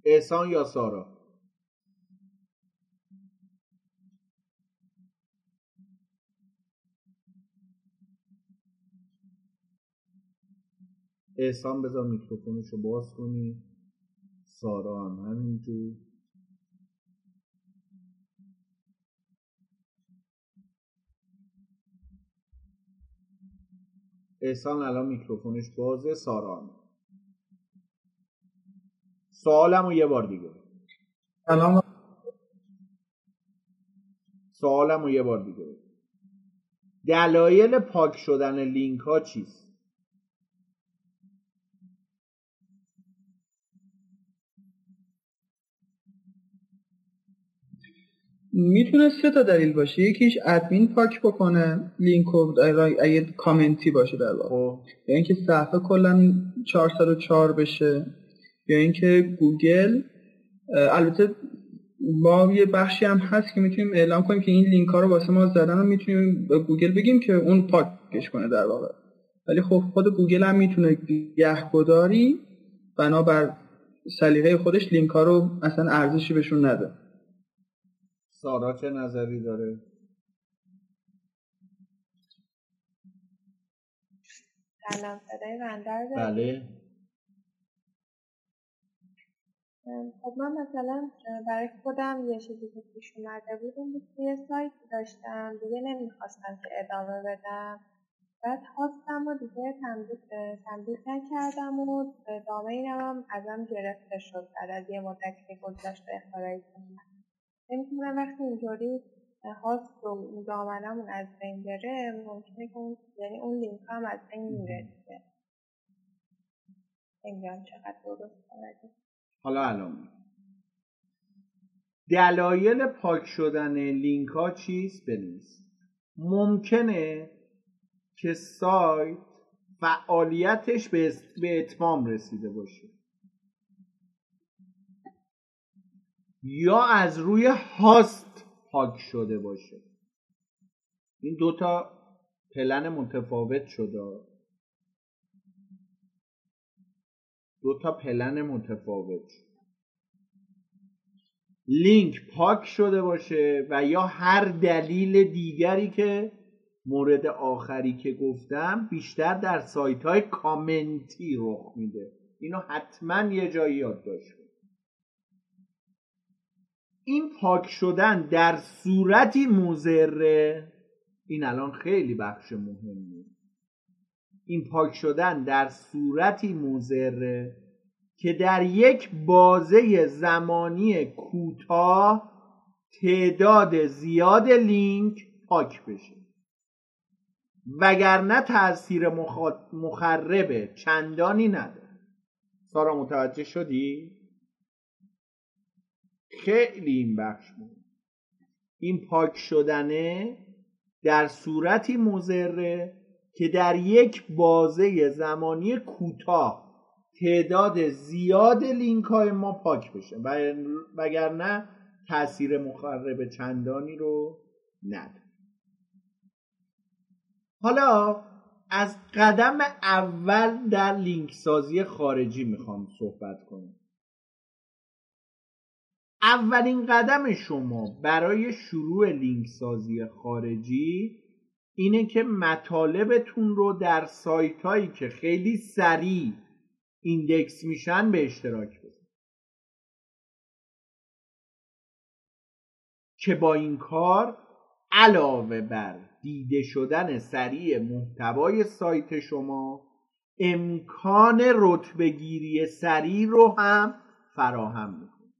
احسان یا سارا؟ احسان بذار میکروفونشو باز کنی، سارا هم همینجور. احسان الان میکروفونش بازه، سارا هم. سوالمو یه بار دیگه. سلام. سوالمو یه بار دیگه. دلایل پاک شدن لینک ها چیست؟ میتونه 3 تا دلیل باشه. یکیش ادمین پاک بکنه لینکو، اگه کامنتی باشه در واقع، یا اینکه صفحه کلا 404 بشه، یا اینکه گوگل. البته ما یه بخشی هم هست که میتونیم اعلام کنیم که این لینک ها رو واسه ما زدن، هم میتونیم به گوگل بگیم که اون پاکش کنه در واقع. ولی خب خود گوگل هم میتونه گهگداری بنابر سلیقه خودش لینک ها رو اصلا ارزشی بهشون نده. سارا چه نظری داره؟ سلام، صدای من داره؟ بله. خب من مثلا برای خودم یه چیزی که پیش اومده بود این بود که یه سایتی داشتم، دیگه نمیخواستم که ادامه بدم، بعد هاستم و دیگه تمدید نکردم و دامینم هم ازم گرفته شد بعد از یه مدت که گذشت به اختراعی کنم. نمیتونم وقتی اینجوری هاست و دامنمون از بین بره، ممکنه که یعنی اون لینک هم از بین میره دیگه. نمیدونم چقدر درست کنم. حالا الان دلایل پاک شدن لینک ها چیست بنویس. ممکنه که سایت فعالیتش به اتمام رسیده باشه، یا از روی هاست پاک شده باشه. این دوتا پلن متفاوت شده، دوتا پلن متفاوت شده. لینک پاک شده باشه و یا هر دلیل دیگری که مورد آخری که گفتم بیشتر در سایت‌های کامنتی رخ میده. اینو حتما یه جایی یاد داشته. این پاک شدن در صورتی مضره، این الان خیلی بخش مهمیه. این پاک شدن در صورتی مضره که در یک بازه زمانی کوتاه تعداد زیاد لینک پاک بشه، وگرنه تاثیر مخرب چندانی نداره. سارا متوجه شدی؟ خیلی این بخش مهم. این پاک شدنه در صورتی مضره که در یک بازه زمانی کوتاه تعداد زیاد لینک های ما پاک بشه، وگرنه تاثیر مخرب چندانی رو نداره. حالا از قدم اول در لینک سازی خارجی میخوام صحبت کنم. اولین قدم شما برای شروع لینک سازی خارجی اینه که مطالبتون رو در سایت هایی که خیلی سریع ایندکس میشن به اشتراک بذارید که با این کار علاوه بر دیده شدن سریع محتوای سایت شما امکان رتبه‌گیری سریع رو هم فراهم می‌کنه.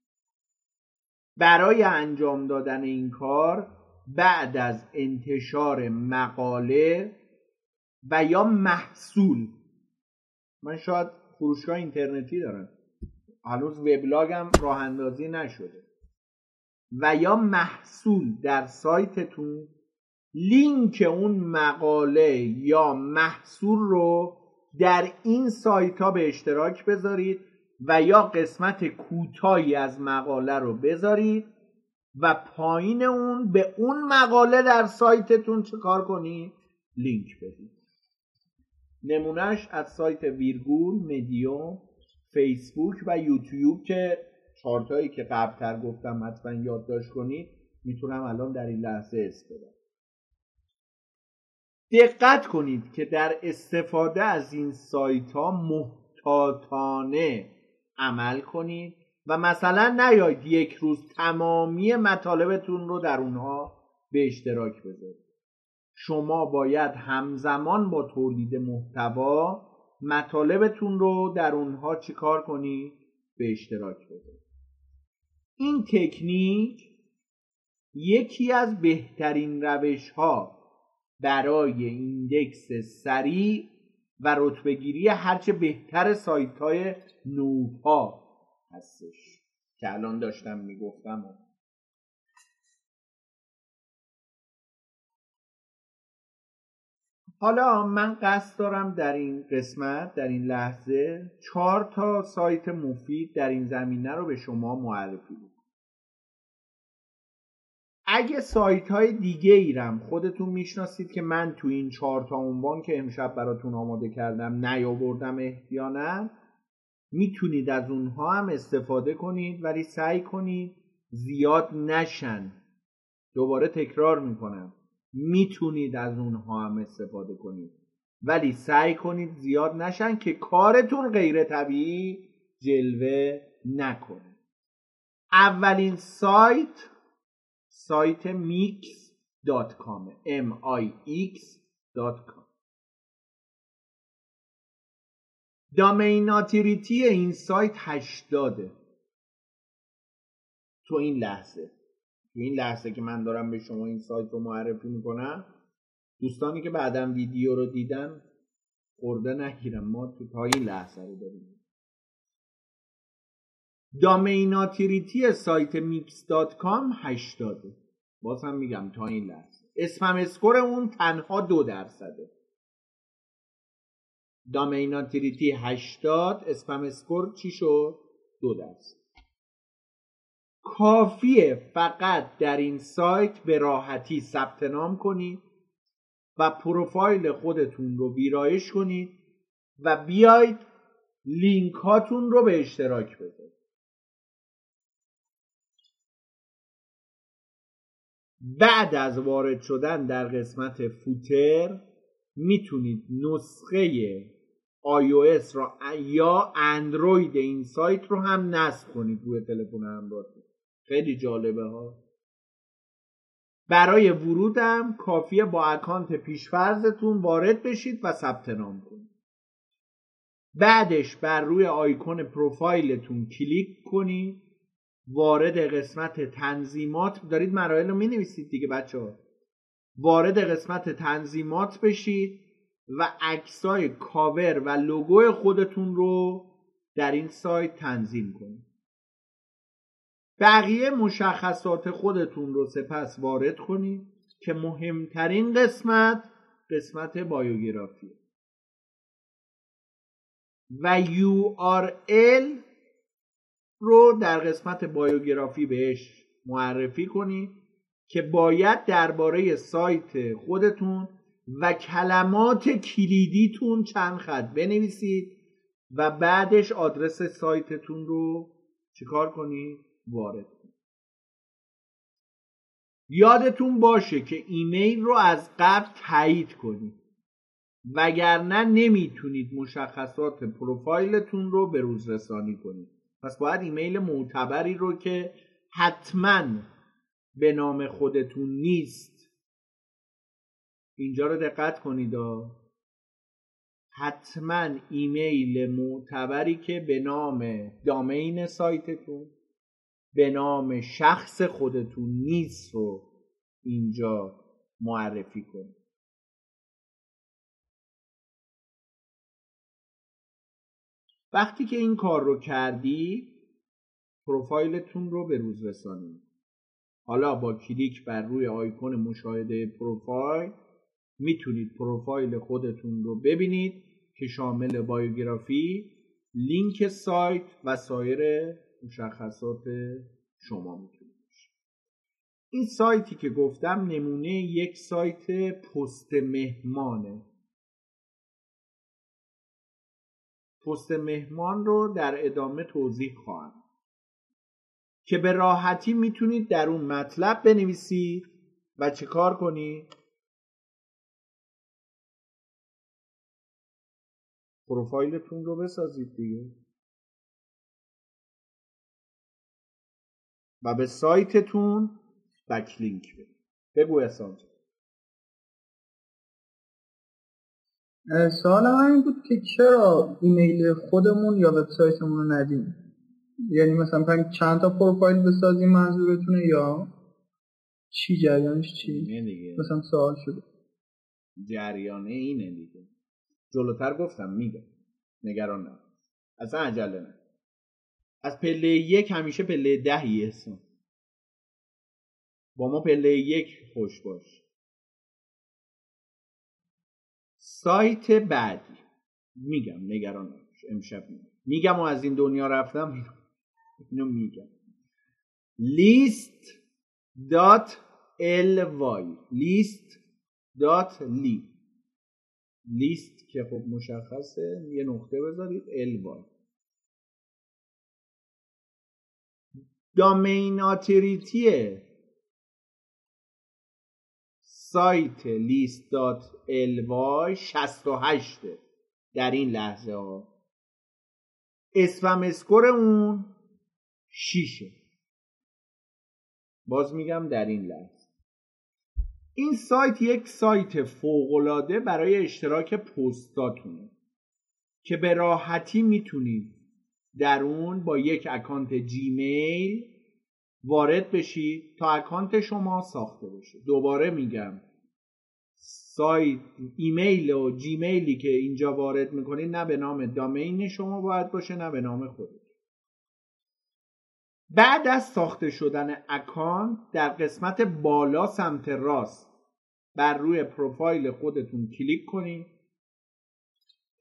برای انجام دادن این کار بعد از انتشار مقاله و یا محصول، من شاید فروشگاه اینترنتی دارم هنوز وبلاگم راه اندازی نشده، و یا محصول در سایتتون لینک اون مقاله یا محصول رو در این سایت ها به اشتراک بذارید و یا قسمت کوتاهی از مقاله رو بذارید و پایین اون به اون مقاله در سایتتون چه کار کنید؟ لینک بدید. نمونهش از سایت ویرگول، میدیوم، فیسبوک و یوتیوب که چارتایی که قبلتر گفتم حتما یادداشت کنید، میتونم الان در این لحظه اسم بدم. دقت کنید که در استفاده از این سایت ها محتاطانه عمل کنید و مثلا نیاید یک روز تمامی مطالبتون رو در اونها به اشتراک بذارید. شما باید همزمان با تولید محتوا مطالبتون رو در اونها چیکار کنید؟ به اشتراک بذارید. این تکنیک یکی از بهترین روش ها برای ایندکس سریع و رتبه‌گیری هرچه بهتر سایت‌های نوپا هستش که الان داشتم میگفتم. حالا من قصد دارم در این قسمت، در این لحظه 4 تا سایت مفید در این زمینه رو به شما معرفی کنم. اگه سایت های دیگه ایرم خودتون میشناسید که من تو این 4 تا عنوان که امشب براتون آماده کردم نیاوردم احیانا، میتونید از اونها هم استفاده کنید، ولی سعی کنید زیاد نشن. دوباره تکرار میکنم، میتونید از اونها هم استفاده کنید ولی سعی کنید زیاد نشن که کارتون غیر طبیعی جلوه نکنه. اولین سایت Mix.com، Mix.com. دامین اتوریتی این سایت 80. تو این لحظه که من دارم به شما این سایت رو معرفی میکنم، دوستانی که بعدم ویدیو رو دیدن خورده نگیرن، ما تا این لحظه رو داریم. دامین اتوریتی سایت Mix.com 80. بازم میگم تا این لحظه. اسپم اسکور اون تنها 2%. دامین اتوریتی 80، اسپم اسکور چی شد؟ 2%. کافیه فقط در این سایت به راحتی ثبت نام کنید و پروفایل خودتون رو ویرایش کنید و بیاید لینک هاتون رو به اشتراک بذارید. بعد از وارد شدن در قسمت فوتر میتونید نسخه iOS را یا اندروید این سایت رو هم نصب کنید روی تلفن همراهتون. خیلی جالبه ها. برای ورود هم کافیه با اکانت پیشفرضتون وارد بشید و ثبت نام کنید. بعدش بر روی آیکون پروفایلتون کلیک کنید، وارد قسمت تنظیمات، دارید مراحل رو می نویسید دیگه بچه ها، وارد قسمت تنظیمات بشید و عکسای کاور و لوگو خودتون رو در این سایت تنظیم کنید. بقیه مشخصات خودتون رو سپس وارد کنید که مهمترین قسمت بایوگرافی و URL رو در قسمت بایوگرافی بهش معرفی کنید که باید درباره سایت خودتون و کلمات کلیدیتون چند خط بنویسید و بعدش آدرس سایتتون رو چیکار کنید؟ وارد کنید. یادتون باشه که ایمیل رو از قبل تایید کنید، وگرنه نمیتونید مشخصات پروفایلتون رو به روز رسانی کنید. پس باید ایمیل معتبری رو که حتماً به نام خودتون نیست، اینجا رو دقت کنید، حتماً ایمیل معتبری که به نام دامین سایتتون، به نام شخص خودتون نیست رو اینجا معرفی کنید. وقتی که این کار رو کردی، پروفایلتون رو به روز رسانی. حالا با کلیک بر روی آیکون مشاهده پروفایل میتونید پروفایل خودتون رو ببینید که شامل بایوگرافی، لینک سایت و سایر مشخصات شما میتونه باشه. این سایتی که گفتم نمونه یک سایت پست مهمانه. پست مهمان رو در ادامه توضیح خواهم که به راحتی میتونید در اون مطلب بنویسید و چه کار کنید؟ پروفایلتون رو بسازید دیگه و به سایتتون بکلینک بدید. بگو احسان. سوال من این بود که چرا ایمیل خودمون یا وبسایتمون رو ندیم؟ یعنی مثلا چند تا پروفایل بسازیم منظورتونه یا چی؟ جریانش چی؟ مثلا سوال شده. جریانه اینه دیگه. جلوتر گفتم میگم. نگران نباش. اصلا عجله نکن. از پله یک همیشه پله دهی احسان. با ما پله یک خوش باش. سایت بعدی میگم، نگران نباش. امشب میگم و از این دنیا رفتم اینو میگم. list.ly لیست که خب مشخصه، یه نقطه بذارید ly. دامین اتوریتی سایت list.ly 68 در این لحظه ها. اسپم اسکور اون 6. باز میگم در این لحظه. این سایت یک سایت فوق‌العاده برای اشتراک پستاتونه که به راحتی میتونید در اون با یک اکانت جیمیل وارد بشید تا اکانت شما ساخته بشه. دوباره میگم سایت ایمیل و جیمیلی که اینجا وارد میکنید نه به نام دامین شما باید باشه نه به نام خودتون. بعد از ساخته شدن اکانت در قسمت بالا سمت راست بر روی پروفایل خودتون کلیک کنید.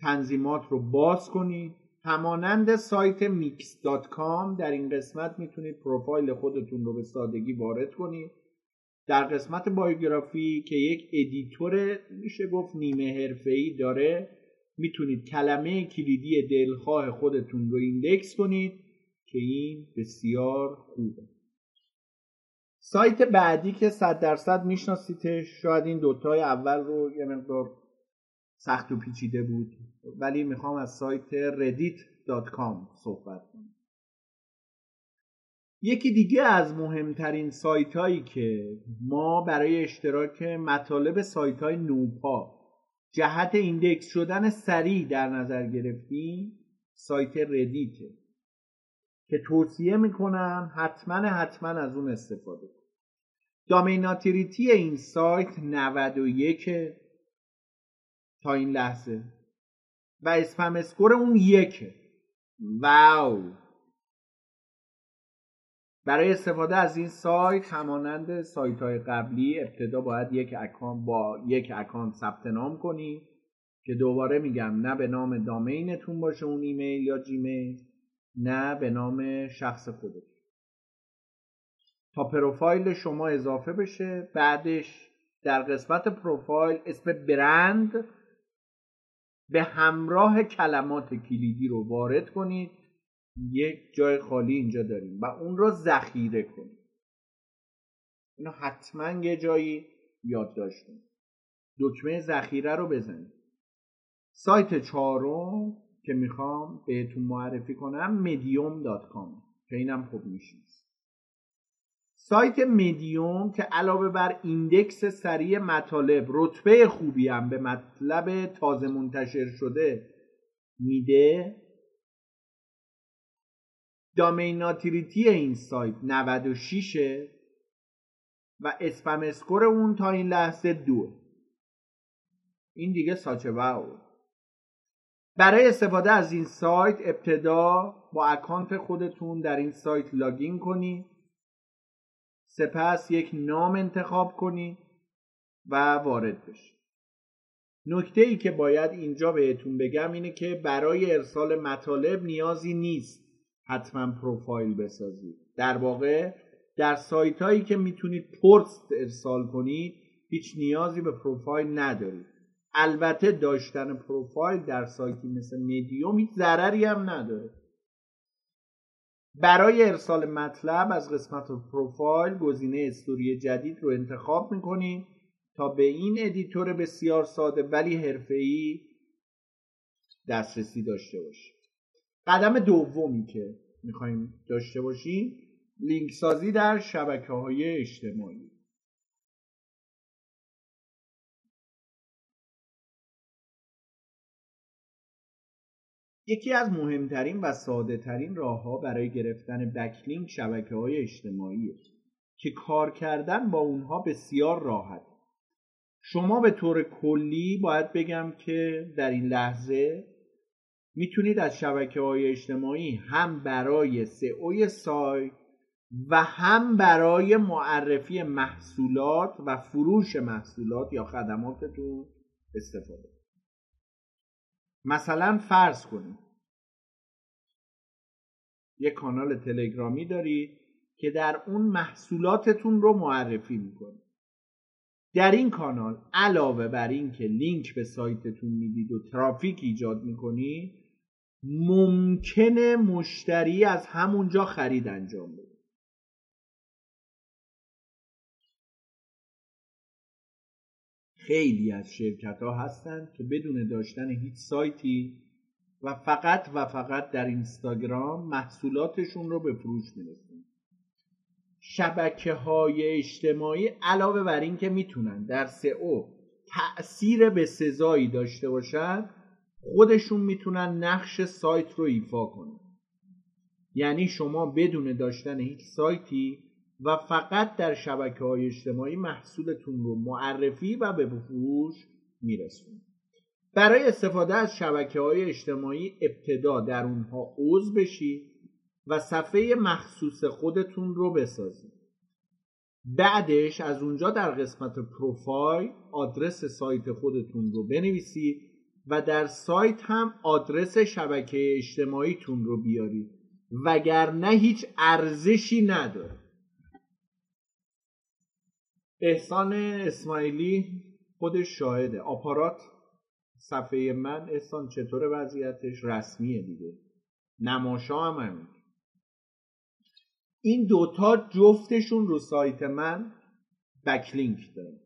تنظیمات رو باز کنید. همانند سایت Mix.com در این قسمت میتونید پروفایل خودتون رو به سادگی وارد کنید. در قسمت بایوگرافی که یک ادیتور میشه گفت نیمه حرفه‌ای داره، میتونید کلمه کلیدی دلخواه خودتون رو ایندکس کنید که این بسیار خوبه. سایت بعدی که 100% میشناسیدش، شاید این دوتای اول رو یه مقدار سخت و پیچیده بود، ولی میخوام از سایت reddit.com صحبت کنم. یکی دیگه از مهمترین سایت هایی که ما برای اشتراک مطالب سایت های نوپا جهت ایندکس شدن سریع در نظر گرفتیم سایت ردیته که توصیه میکنم حتما از اون استفاده کنید. دامین اتوریتی این سایت 91 تا این لحظه و اسپم اسکور اون 1. واو. برای استفاده از این سایت همانند سایت های قبلی ابتدا باید یک اکانت ثبت نام کنی که دوباره میگم نه به نام دامینتون باشه اون ایمیل یا جیمیل، نه به نام شخص خودتون، تا پروفایل شما اضافه بشه. بعدش در قسمت پروفایل اسم برند به همراه کلمات کلیدی رو وارد کنید. یک جای خالی اینجا داریم و اون رو ذخیره کنید. اینو حتما یه جایی یادداشت کنید. دکمه ذخیره رو بزنید. سایت چهارم که میخوام بهتون معرفی کنم medium.com که اینم خوب میشید. سایت میدیوم که علاوه بر ایندکس سریع مطالب رتبه خوبی هم به مطلب تازه منتشر شده میده. دامین اتوریتی این سایت 96 و اسپم اسکور اون تا این لحظه 2. این دیگه ساچه واو. برای استفاده از این سایت ابتدا با اکانت خودتون در این سایت لاگین کنید. سپس یک نام انتخاب کنید و وارد بشید. نکته ای که باید اینجا بهتون بگم اینه که برای ارسال مطالب نیازی نیست حتما پروفایل بسازید. در واقع در سایت هایی که میتونید پست ارسال کنید هیچ نیازی به پروفایل ندارید. البته داشتن پروفایل در سایتی مثل میدیوم هیچ ضرری هم نداره. برای ارسال مطلب از قسمت پروفایل گزینه استوری جدید رو انتخاب میکنید تا به این ادیتور بسیار ساده ولی حرفه‌ای دسترسی داشته باشید. قدم دومی که میخوایم داشته باشیم لینک سازی در شبکه‌های اجتماعی. یکی از مهمترین و ساده ترین راه‌ها برای گرفتن بکلینک شبکه‌های اجتماعیه که کار کردن با اونها بسیار راحت. شما به طور کلی باید بگم که در این لحظه میتونید از شبکه‌های اجتماعی هم برای سئو سایت و هم برای معرفی محصولات و فروش محصولات یا خدماتتون استفاده کنید. مثلا فرض کنید یک کانال تلگرامی دارید که در اون محصولاتتون رو معرفی میکنید. در این کانال علاوه بر این که لینک به سایتتون میدید و ترافیک ایجاد میکنید، ممکنه مشتری از همونجا خرید انجام بده. خیلی از شرکت‌ها هستند که بدون داشتن هیچ سایتی و فقط در اینستاگرام محصولاتشون رو به فروش می‌رسونن. شبکه‌های اجتماعی علاوه بر این که میتونن در سئو تأثیر بسزایی داشته باشن، خودشون میتونن نقش سایت رو ایفا کنن. یعنی شما بدون داشتن هیچ سایتی و فقط در شبکه‌های اجتماعی محصولتون رو معرفی و به فروش میرسونید. برای استفاده از شبکه‌های اجتماعی ابتدا در اونها عضو بشید و صفحه مخصوص خودتون رو بسازید. بعدش از اونجا در قسمت پروفایل آدرس سایت خودتون رو بنویسید و در سایت هم آدرس شبکه اجتماعیتون رو بیارید، وگرنه هیچ ارزشی نداره. احسان اسماعیلی خودش شاهده. آپارات صفحه من. احسان چطور وضعیتش؟ رسمیه دیگه. نماشا هم. این دوتا جفتشون رو سایت من بکلینک داره.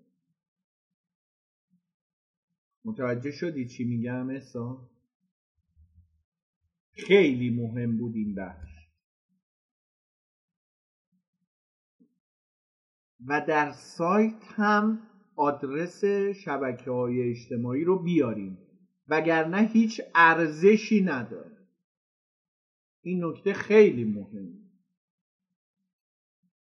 متوجه شدی چی میگم احسان؟ خیلی مهم بود این بحث. و در سایت هم آدرس شبکه‌های اجتماعی رو بیاریم، وگرنه هیچ ارزشی نداره. این نکته خیلی مهمه.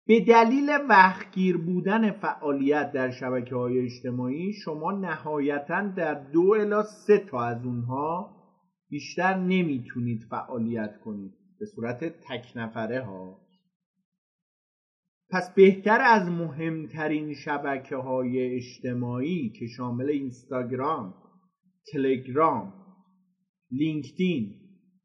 به دلیل وقتگیر بودن فعالیت در شبکه‌های اجتماعی شما نهایتاً در 2 الی 3 تا از اونها بیشتر نمیتونید فعالیت کنید به صورت تک نفره ها. پس بهتر از مهمترین شبکه‌های اجتماعی که شامل اینستاگرام، تلگرام، لینکدین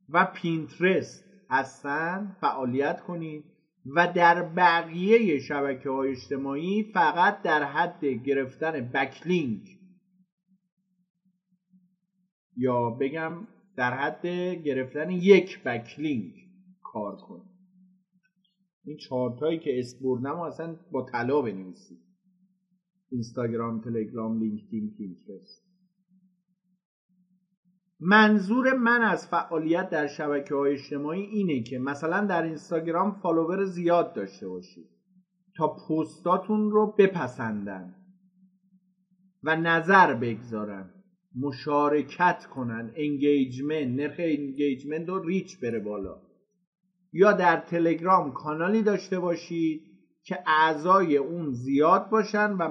و پینترست هستند فعالیت کنید و در بقیه شبکه‌های اجتماعی فقط در حد گرفتن بکلینک یا بگم در حد گرفتن یک بکلینک کار کنید. این چارتایی که اسم بردم اصلا با طلا بنویسید. اینستاگرام، تلگرام، لینکدین، پینترست. منظور من از فعالیت در شبکه‌های اجتماعی اینه که مثلا در اینستاگرام فالوور زیاد داشته باشید تا پستاتون رو بپسندن و نظر بگذارن، مشارکت کنن، انگیجمنت، نرخ انگیجمنت رو ریچ بره بالا. یا در تلگرام کانالی داشته باشید که اعضای اون زیاد باشن و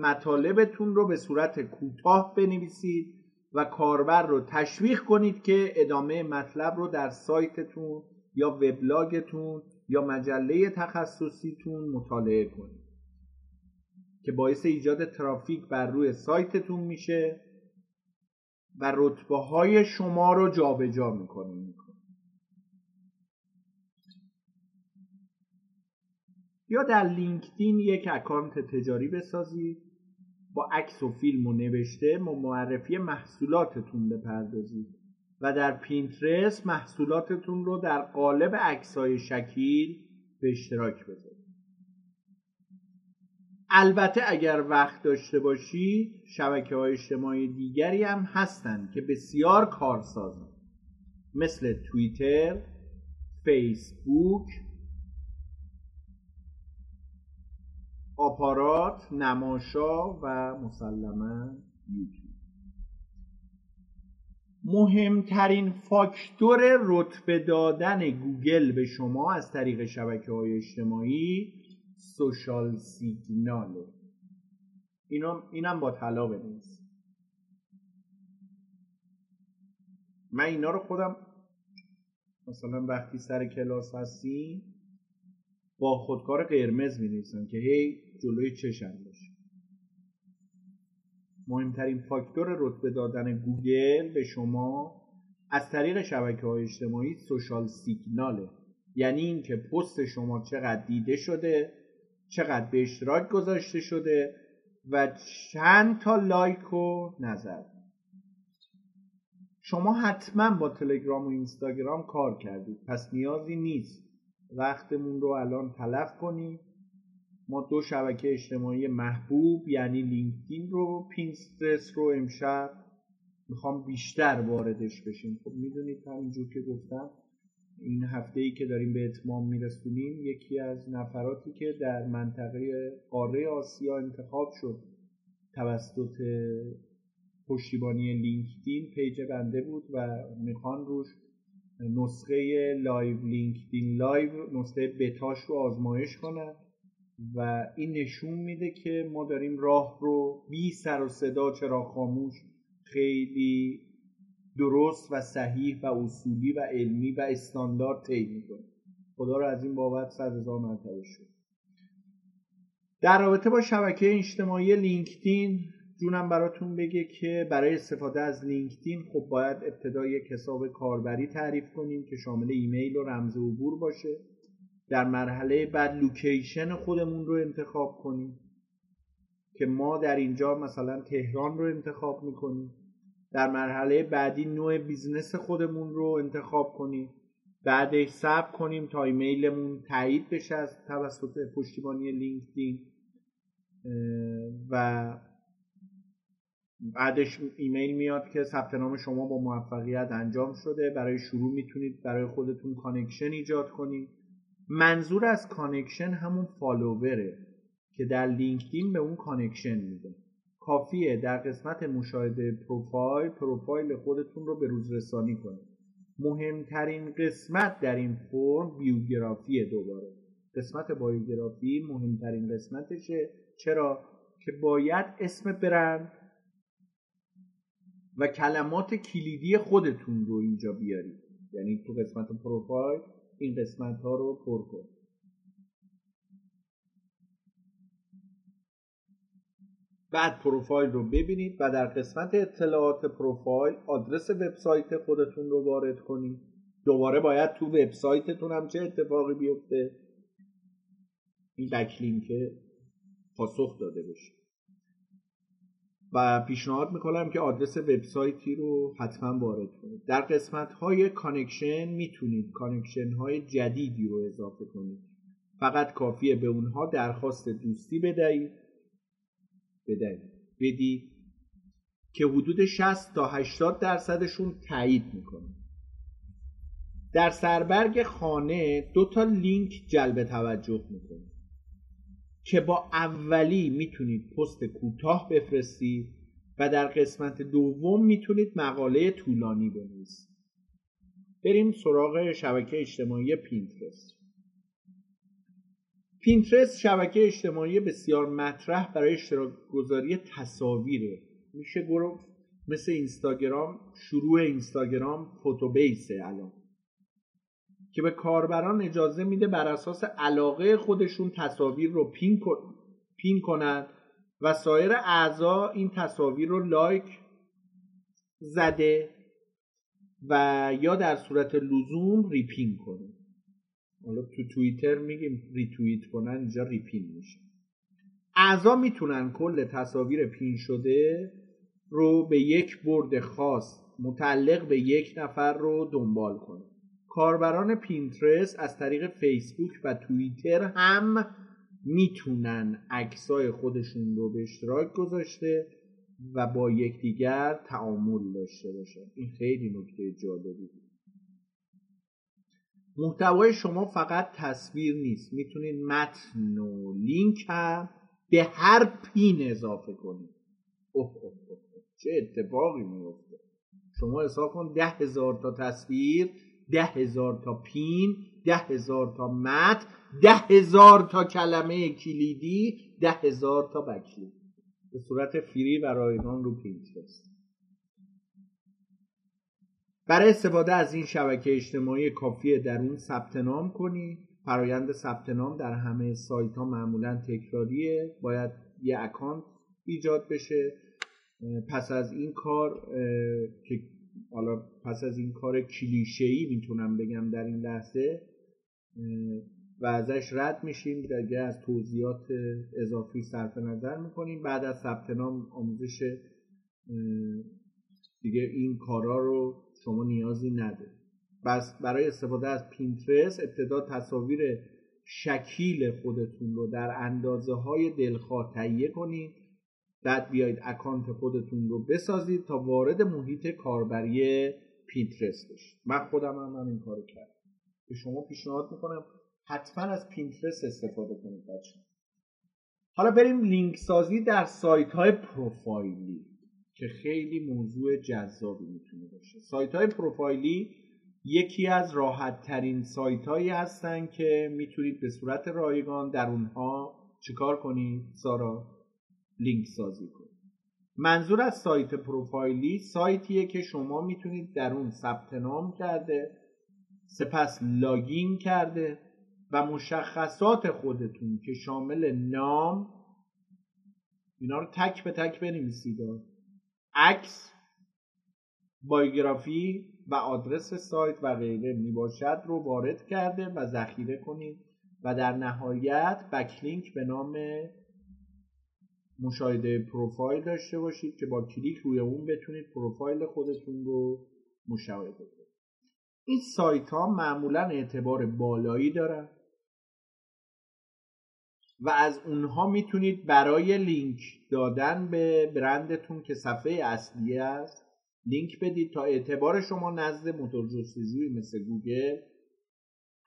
مطالبتون رو به صورت کوتاه بنویسید و کاربر رو تشویق کنید که ادامه مطلب رو در سایتتون یا وبلاگتون یا مجله تخصصیتون مطالعه کنید که باعث ایجاد ترافیک بر روی سایتتون میشه و رتبه های شما رو جابجا میکنید. یا در لینکدین یک اکانت تجاری بسازید، با عکس و فیلم و نوشته و معرفی محصولاتتون بپردازید و در پینترست محصولاتتون رو در قالب عکس‌های شکیل به اشتراک بذارید. البته اگر وقت داشته باشید شبکه‌های اجتماعی دیگری هم هستند که بسیار کارسازند، مثل توییتر، فیسبوک، آپارات، نماشا و مسلماً یوتیوب. مهمترین فاکتور رتبه دادن گوگل به شما از طریق شبکه‌های اجتماعی سوشال سیگناله. اینم با طلا بنویسید. من اینا رو خودم مثلا وقتی سر کلاس هستیم با خودکار قرمز می‌نویسم که هی جلوی چشم باشه. مهمترین فاکتور رتبه دادن گوگل به شما از طریق شبکه‌های اجتماعی سوشال سیگناله، یعنی اینکه پست شما چقدر دیده شده، چقدر به اشتراک گذاشته شده و چند تا لایک و نظر. شما حتما با تلگرام و اینستاگرام کار کردید، پس نیازی نیست وقتمون رو الان تلف کنیم. ما دو شبکه اجتماعی محبوب یعنی لینکدین رو، پینترست رو امشب میخوام بیشتر واردش بشیم. خب میدونید همینجور که گفتم این هفته‌ای که داریم به اتمام میرسونیم یکی از نفراتی که در منطقه قاره آسیا انتخاب شد توسط پشتیبانی لینکدین پیج بنده بود و میخوان روش نسخه لایو لینکدین لایو نسخه بتاش رو آزمایش کنن و این نشون میده که ما داریم راه رو بی سر و صدا، چرا خاموش، خیلی درست و صحیح و اصولی و علمی و استاندارد طی میکنیم. خدا رو از این بابت 100,000 مرتبه شد. در رابطه با شبکه اجتماعی لینکدین جونم براتون بگه که برای استفاده از لینکدین خب باید ابتدا یک حساب کاربری تعریف کنیم که شامل ایمیل و رمز عبور باشه. در مرحله بعد لوکیشن خودمون رو انتخاب کنیم که ما در اینجا مثلا تهران رو انتخاب میکنیم. در مرحله بعدی نوع بیزنس خودمون رو انتخاب کنیم. بعدش صبر کنیم تا ایمیلمون تایید بشه از توسط پشتیبانی لینکدین و بعدش ایمیل میاد که ثبت نام شما با موفقیت انجام شده. برای شروع میتونید برای خودتون کانکشن ایجاد کنید. منظور از کانکشن همون فالووره که در لینکدین به اون کانکشن میده. کافیه در قسمت مشاهده پروفایل خودتون رو به روز رسانی کنید. مهمترین قسمت در این فرم بیوگرافیه. دوباره قسمت بایوگرافی مهمترین قسمتشه. چرا؟ که باید اسم برند و کلمات کلیدی خودتون رو اینجا بیارید، یعنی تو قسمت پروفایل این قسمت ها رو پر کن. بعد پروفایل رو ببینید و در قسمت اطلاعات پروفایل آدرس وبسایت خودتون رو وارد کنید. دوباره باید تو وبسایتتون هم چه اتفاقی بیفته این بک‌لینک پاسخ داده بشه و پیشنهاد میکنم که آدرس وبسایتی رو حتما وارد کنید. در قسمت های کانکشن میتونید کانکشن های جدیدی رو اضافه کنید فقط کافیه به اونها درخواست دوستی بدید که حدود 60 تا 80%شون تایید میکنه. در سربرگ خانه 2 تا لینک جلب توجه میکنه که با اولی میتونید پست کوتاه بفرستید و در قسمت دوم میتونید مقاله طولانی بنویسید. بریم سراغ شبکه اجتماعی پینترست. پینترست شبکه اجتماعی بسیار مطرح برای اشتراک گذاری تصاویره. میشه گروه مثل اینستاگرام، شروع اینستاگرام فوتوبیسه الان که به کاربران اجازه میده بر اساس علاقه خودشون تصاویر رو پین کنن و سایر اعضا این تصاویر رو لایک زده و یا در صورت لزوم ریپین کنن. حالا تو توییتر میگیم ریتوییت کنن، اینجا ریپین میشه. اعضا میتونن کل تصاویر پین شده رو به یک برد خاص متعلق به یک نفر رو دنبال کنن. کاربران پینترست از طریق فیسبوک و توییتر هم میتونن عکسای خودشون رو به اشتراک گذاشته و با یکدیگر تعامل داشته باشن. این خیلی نکته جالبی بود. محتوای شما فقط تصویر نیست، میتونید متن و لینک هم به هر پین اضافه کنید. چه اتفاقی میفته؟ شما حساب کن 10,000 تا تصویر، 10,000 تا پین، 10,000 تا متن، 10,000 تا کلمه کلیدی، 10,000 تا بک‌لینک به صورت فری برایگان رو پینترست. برای استفاده از این شبکه اجتماعی کافیه در اون ثبت نام کنی. فرایند ثبت نام در همه سایت‌ها معمولاً تکراریه، باید یه اکانت ایجاد بشه. پس از این کار کلیشه‌ای میتونم بگم در این لحظه و ازش رد میشیم، دیگه از توضیحات اضافی صرف نظر میکنیم. بعد از ثبت نام آموزش دیگه این کارا رو شما نیازی نداره. بس برای استفاده از پینترست ابتدا تصاویر شکیل خودتون رو در اندازه‌های دلخواه تهیه کنید، بعد بیایید اکانت خودتون رو بسازید تا وارد محیط کاربری پینترست بشید. من خودم هم این کارو کردم. به شما پیشنهاد میکنم حتما از پینترست استفاده کنید بچه‌ها. حالا بریم لینک سازی در سایت‌های پروفایلی که خیلی موضوع جذابی میتونه باشه. سایت‌های پروفایلی یکی از راحت‌ترین سایت‌هایی هستن که میتونید به صورت رایگان در اونها چیکار کنید سارا؟ لینک سازی کنید. منظور از سایت پروفایلی سایتیه که شما میتونید در اون ثبت نام کرده، سپس لاگین کرده و مشخصات خودتون که شامل نام، اینا رو تک به تک بنویسید، عکس، بایوگرافی و آدرس سایت و غیره میباشد رو وارد کرده و ذخیره کنید و در نهایت بکلینک به نام مشاهده پروفایل داشته باشید که با کلیک روی اون بتونید پروفایل خودتون رو مشاهده کنید. این سایت ها معمولا اعتبار بالایی دارن و از اونها میتونید برای لینک دادن به برندتون که صفحه اصلی است لینک بدید تا اعتبار شما نزد موتور جستجویی مثل گوگل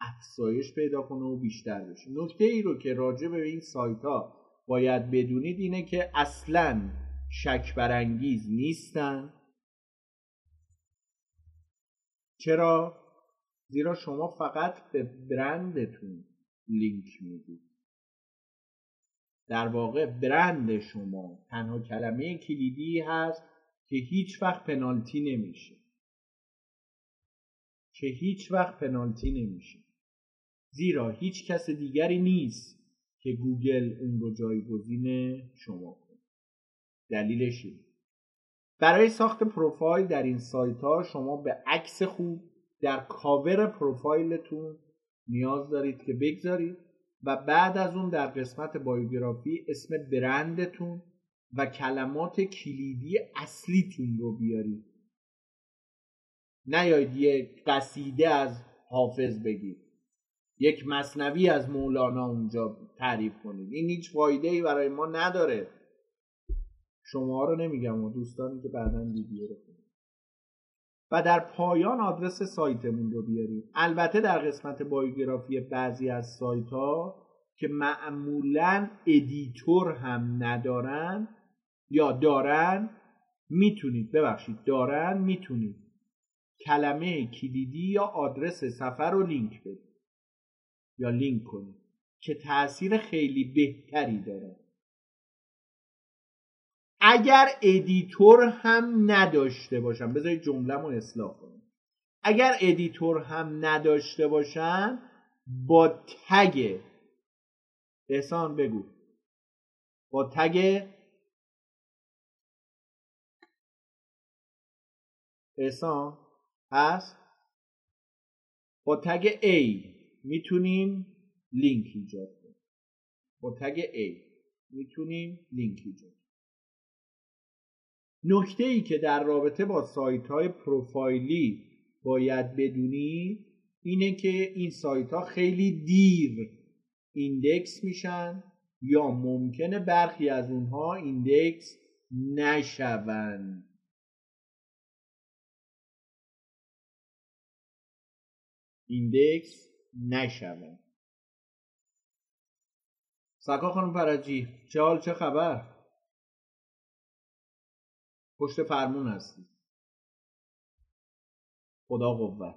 افزایش پیدا کنه و بیشتر بشه. نکته ای رو که راجع به این سایت ها باید بدونید اینه که اصلاً شک برانگیز نیستن. چرا؟ زیرا شما فقط به برندتون لینک میدید. در واقع برند شما تنها کلمه کلیدی هست که هیچ وقت پنالتی نمیشه. زیرا هیچ کس دیگری نیست که گوگل اون رو جایگزین شما کنه. دلیلش اینه. برای ساخت پروفایل در این سایت‌ها شما به عکس خوب در کاور پروفایلتون نیاز دارید که بگذارید و بعد از اون در قسمت بایوگرافی اسم برندتون و کلمات کلیدی اصلیتون رو بیارید. نیایید یه قصیده از حافظ بگید، یک مثنوی از مولانا اونجا تعریف کنید. این هیچ فایده‌ای برای ما نداره. شما رو نمیگم و دوستانی که بعداً ویدیو رو کنید. و در پایان آدرس سایتمون رو بیارید. البته در قسمت بایوگرافی بعضی از سایت‌ها که معمولاً ادیتور هم ندارن یا دارن میتونید کلمه کلیدی یا آدرس سفر رو لینک بدید یا لینک کنید که تأثیر خیلی بهتری داره. اگر ادیتور هم نداشته باشم، بذارید جمله‌مو اصلاح کنم. اگر ادیتور هم نداشته باشم با تگ احسان بگو، با تگ احسان هست، با تگ A میتونیم لینک ایجاد کنیم. نکته ای که در رابطه با سایت های پروفایلی باید بدونی اینه که این سایت ها خیلی دیر ایندکس میشن یا ممکنه برخی از اونها ایندکس نشوند. سکا خانم فرجی، چه حال، چه خبر؟ پشت فرمون هستی. خدا قوت.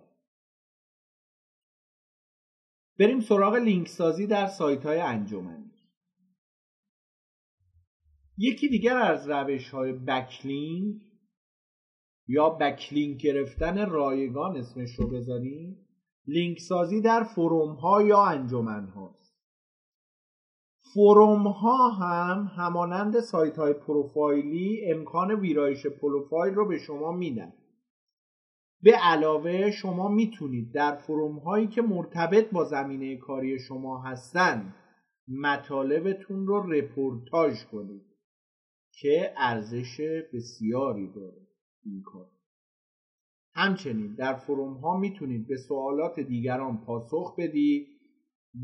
بریم سراغ لینک سازی در سایت‌های انجمنی. یکی دیگر از روش‌های بکلینک یا بکلینک گرفتن رایگان اسمش رو بذاریم، لینک سازی در فروم ها یا انجمن هاست. فروم ها هم همانند سایت های پروفایلی امکان ویرایش پروفایل رو به شما میدن. به علاوه شما میتونید در فروم هایی که مرتبط با زمینه کاری شما هستن مطالبتون رو رپورتاج کنید که ارزش بسیاری داره این کار. همچنین در فروم ها میتونید به سوالات دیگران پاسخ بدید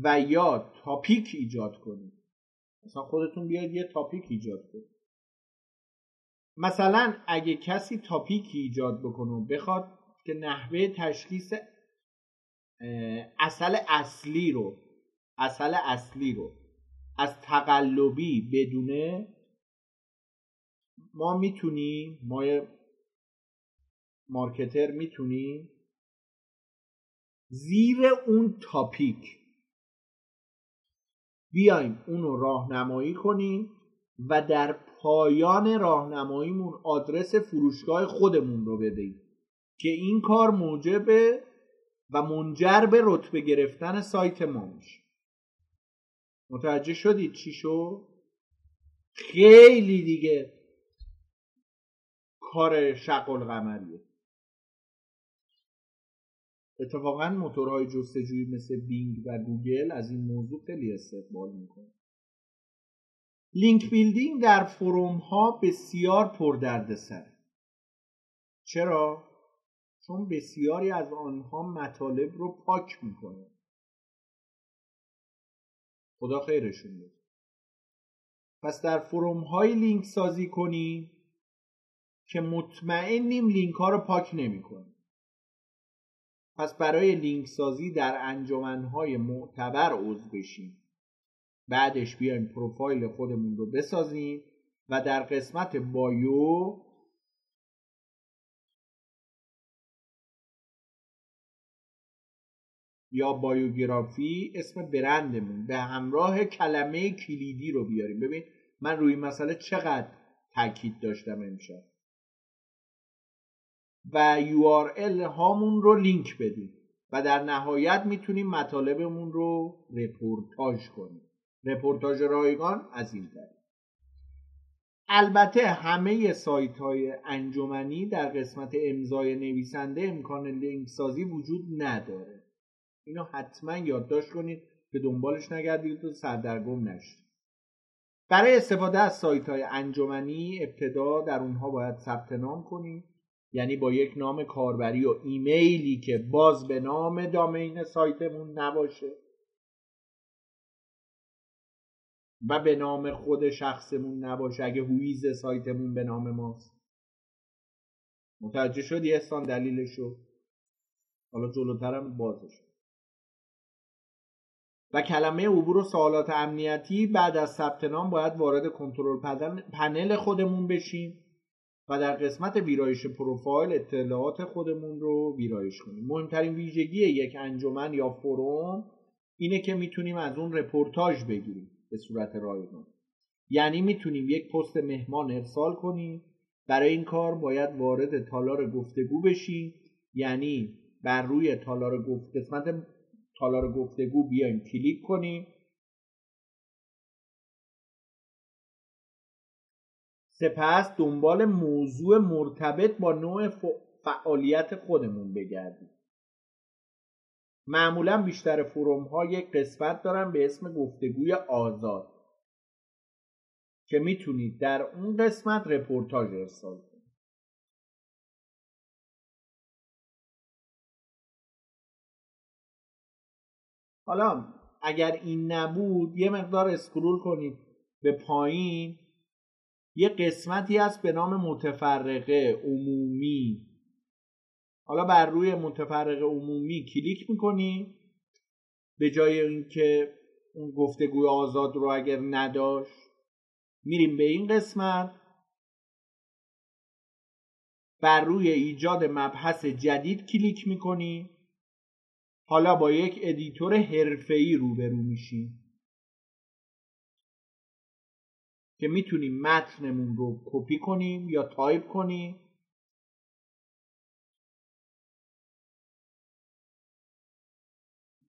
و یا تاپیک ایجاد کنید. مثلا خودتون بیاید یه تاپیک ایجاد کنید. مثلا اگه کسی تاپیکی ایجاد بکنه بخواد که نحوه تشخیص اصل اصلی رو از تقلبی بدونه، ما میتونیم، ما مارکتر میتونی زیر اون تاپیک بیایم اونو راهنمایی کنیم و در پایان راهنماییمون آدرس فروشگاه خودمون رو بدیم که این کار موجب و منجر به رتبه گرفتن سایت ما میشه. متوجه شدید چی شد؟ خیلی دیگه کار شق القمریه. اتفاقا موتورهای جستجویی مثل بینگ و گوگل از این موضوع خیلی استقبال میکنه. لینک بیلدینگ در فروم ها بسیار پردردسره. چرا؟ چون بسیاری از آنها مطالب رو پاک میکنه. خدا خیرشون بده. پس در فروم های لینک سازی کنی که مطمئنیم لینک ها رو پاک نمیکنه. پس برای لینک سازی در انجمن‌های معتبر عضو بشیم. بعدش بیایم پروفایل خودمون رو بسازیم و در قسمت بایو یا بایوگرافی اسم برندمون به همراه کلمه کلیدی رو بیاریم. ببین من روی مسئله چقدر تاکید داشتم امشب. و URL هامون رو لینک بدیم و در نهایت میتونیم مطالبمون رو رپورتاج کنیم. رپورتاج رایگان از این طریق. البته همه سایت های انجمنی در قسمت امضای نویسنده امکان لینک سازی وجود نداره. اینو حتما یادداشت کنید که دنبالش نگردید و سردرگم نشید. برای استفاده از سایت های انجمنی ابتدا در اونها باید ثبت نام کنید، یعنی با یک نام کاربری و ایمیلی که باز به نام دامین سایتمون نباشه و به نام خود شخصمون نباشه، اگه هویز سایتمون به نام ماست. متوجه شدی احسان دلیلشو؟ حالا جلوترم بازش. و کلمه عبور و سوالات امنیتی، بعد از ثبت نام باید وارد کنترل پنل خودمون بشیم و در قسمت ویرایش پروفایل اطلاعات خودمون رو ویرایش کنیم. مهمترین ویژگی یک انجمن یا فروم اینه که میتونیم از اون رپورتاج بگیریم به صورت رایگان. یعنی میتونیم یک پست مهمان ارسال کنیم. برای این کار باید وارد تالار گفتگو بشیم، یعنی بر روی قسمت تالار گفتگو بیایم کلیک کنیم. سپس دنبال موضوع مرتبط با نوع فعالیت خودمون بگردیم. معمولا بیشتر فروم ها یک قسمت دارن به اسم گفتگوی آزاد که میتونید در اون قسمت رپورتاج ارسال کنید. حالا اگر این نبود یه مقدار اسکرول کنید به پایین، یه قسمتی هست به نام متفرقه عمومی. حالا بر روی متفرقه عمومی کلیک میکنی. به جای اینکه اون گفتگوی آزاد رو اگر نداشت میریم به این قسمت، بر روی ایجاد مبحث جدید کلیک میکنی. حالا با یک ادیتور حرفه‌ای روبرو میشی که میتونیم متنمون رو کپی کنیم یا تایپ کنیم.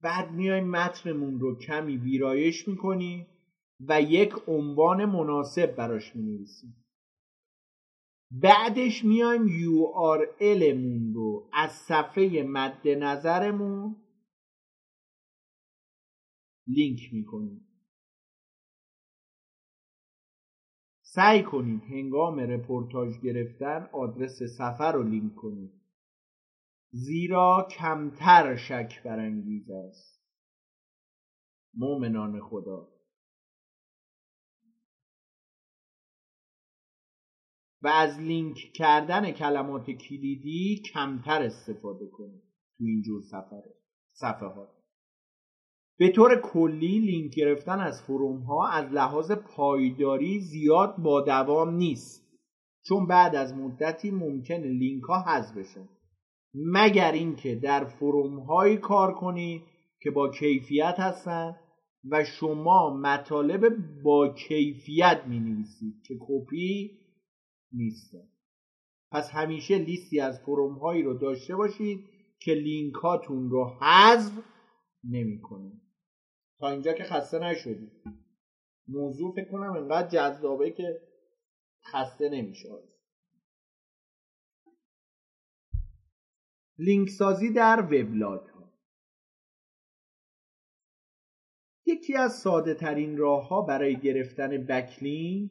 بعد میایم متنمون رو کمی ویرایش میکنیم و یک عنوان مناسب براش می‌نویسیم. بعدش میایم URLمون رو از صفحه مد نظرمون لینک میکنیم. سعی کنید هنگام رپورتاج گرفتن آدرس سفر رو لینک کنید، زیرا کمتر شک برانگیز است. مومنان خدا. و از لینک کردن کلمات کلیدی کمتر استفاده کنید تو اینجور صفحه ها. به طور کلی لینک گرفتن از فروم ها از لحاظ پایداری زیاد با دوام نیست، چون بعد از مدتی ممکنه لینک ها حذف بشن، مگر اینکه در فروم هایی کار کنید که با کیفیت هستن و شما مطالب با کیفیت می‌نویسید که کپی نیست. پس همیشه لیستی از فروم هایی رو داشته باشید که لینک هاتون رو حذف نمی‌کنه. تا اینجا که خسته نشدید. موضوع فکر کنم انقدر جذابه که خسته نمیشه. لینک سازی در وبلاگ ها یکی از ساده ترین راه‌ها برای گرفتن بکلینک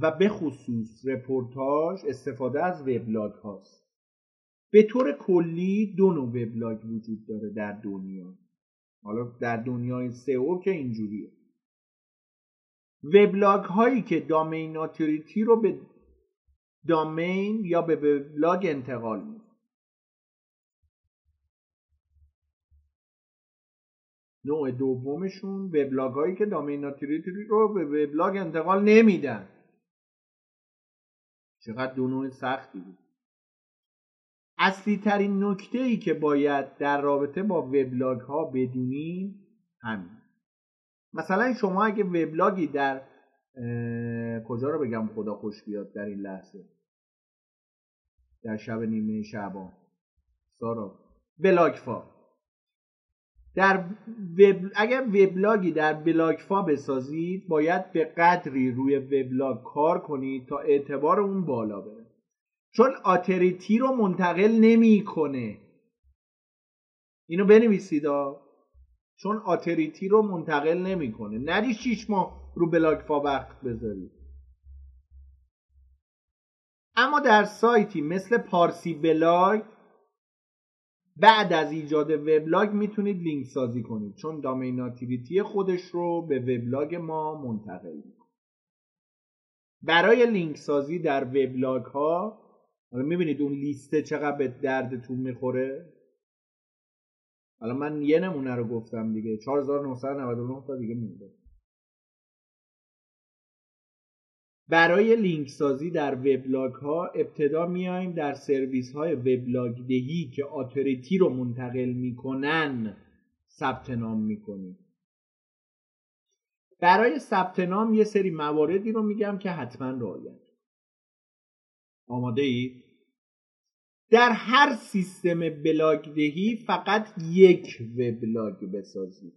و به خصوص رپورتاج استفاده از وبلاگ هاست. به طور کلی دو نوع وبلاگ وجود داره در دنیا. حالا در دنیای سئو که اینجوریه، وبلاگ هایی که دامین اتوریتی رو به دامین یا به وبلاگ انتقال میدن. نوع دومشون وبلاگ هایی که دامین اتوریتی رو به وبلاگ انتقال نمیدن. چقدر دو نوع سختی بود. اصلی ترین نکته ای که باید در رابطه با وبلاگ ها بدونیم همین. مثلا شما اگه وبلاگی در کجا رو بگم خدا خوش بیاد در این لحظه، در شب نیمه شبان سارا بلاگفا، اگر وبلاگی در بلاگفا بسازید باید به قدری روی وبلاگ کار کنید تا اعتبار اون بالا بره، چون آتریتی رو منتقل نمی کنه. اینو بنویسید چون آتریتی رو منتقل نمی کنه. نری 6 ماه رو بلاگفا وقت بذارید. اما در سایتی مثل پارسی بلاگ بعد از ایجاد وبلاگ میتونید لینک سازی کنید، چون دامین اتوریتی خودش رو به وبلاگ ما منتقل میکنه. برای لینک سازی در وبلاگ ها، حالا میبینید اون لیسته چقدر به دردتون میخوره. حالا من یه نمونه رو گفتم دیگه، 4999 تا دیگه مونده. برای لینک سازی در وبلاگ ها ابتدا میایم در سرویس های وبلاگ دهی که اتوریتی رو منتقل میکنن ثبت نام میکنیم. برای ثبت نام یه سری مواردی رو میگم که حتما رعایت. آماده ای؟ در هر سیستم بلاگ دهی فقط یک وبلاگ بسازید.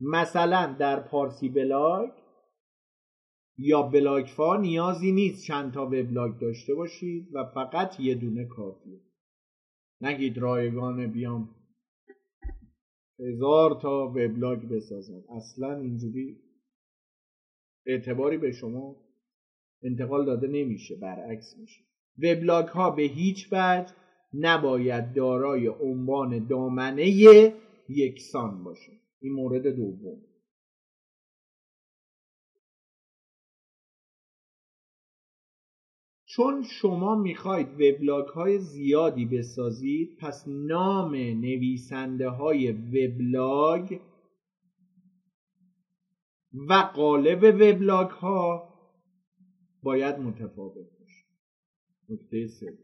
مثلا در پارسی بلاگ یا بلاگفا نیازی نیست چند تا وبلاگ داشته باشید و فقط یه دونه کافیه. نگید رایگان بیام 1000 تا وبلاگ بسازم، اصلا اینجوری اعتباری به شما انتقال داده نمیشه، برعکس میشه. وبلاگ ها به هیچ وجه نباید دارای عنوان دامنه یکسان باشه. این مورد دوم. چون شما میخواید وبلاگ های زیادی بسازید، پس نام نویسنده های وبلاگ و قالب وبلاگ ها باید متفاوت باشه. نکته سوم.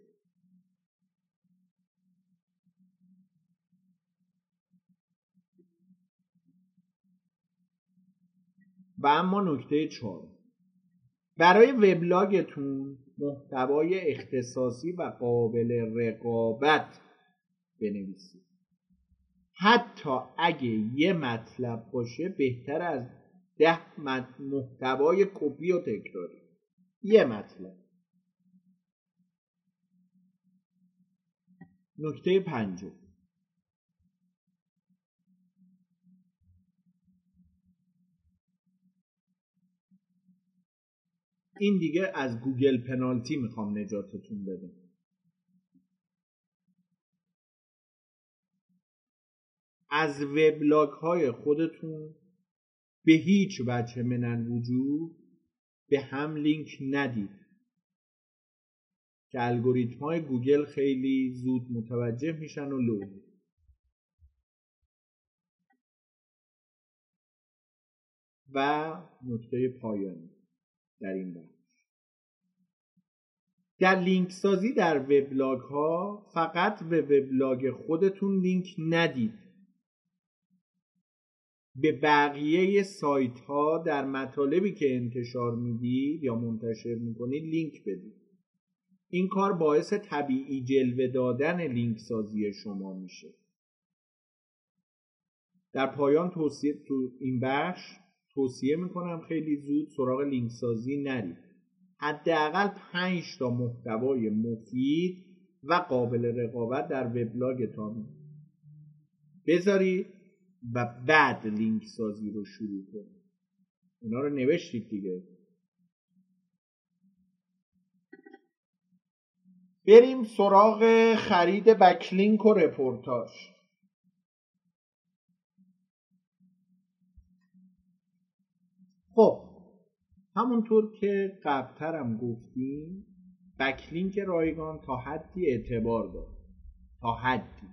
و اما نکته 4. برای وبلاگتون محتوای اختصاصی و قابل رقابت بنویسید. حتی اگه یه مطلب باشه بهتر از 10 محتوای کپی و تکراری. یه مطلب. نکته 5. این دیگه از گوگل پنالتی میخوام نجاتتون بدم. از وبلاگ های خودتون به هیچ وجه منن وجود به هم لینک ندید که الگوریتم های گوگل خیلی زود متوجه میشن و لو. و نکته پایانی در این بخش، در لینک سازی در وبلاگ ها فقط به وبلاگ خودتون لینک ندید. به بقیه سایت ها در مطالبی که انتشار میدید یا منتشر میکنید لینک بدید. این کار باعث طبیعی جلوه دادن لینک سازی شما میشه. در پایان توصیه تو این بخش توصیه میکنم خیلی زود سراغ لینک سازی نرید. حداقل 5 تا محتوای مفید و قابل رقابت در وبلاگتان بذارید و بعد لینک سازی رو شروع کنید. اینا رو نوشتید دیگه. بریم سراغ خرید بکلینک و رپورتاج. خب همونطور که قبلترم گفتیم بکلینک رایگان تا حدی اعتبار داره، تا حدی،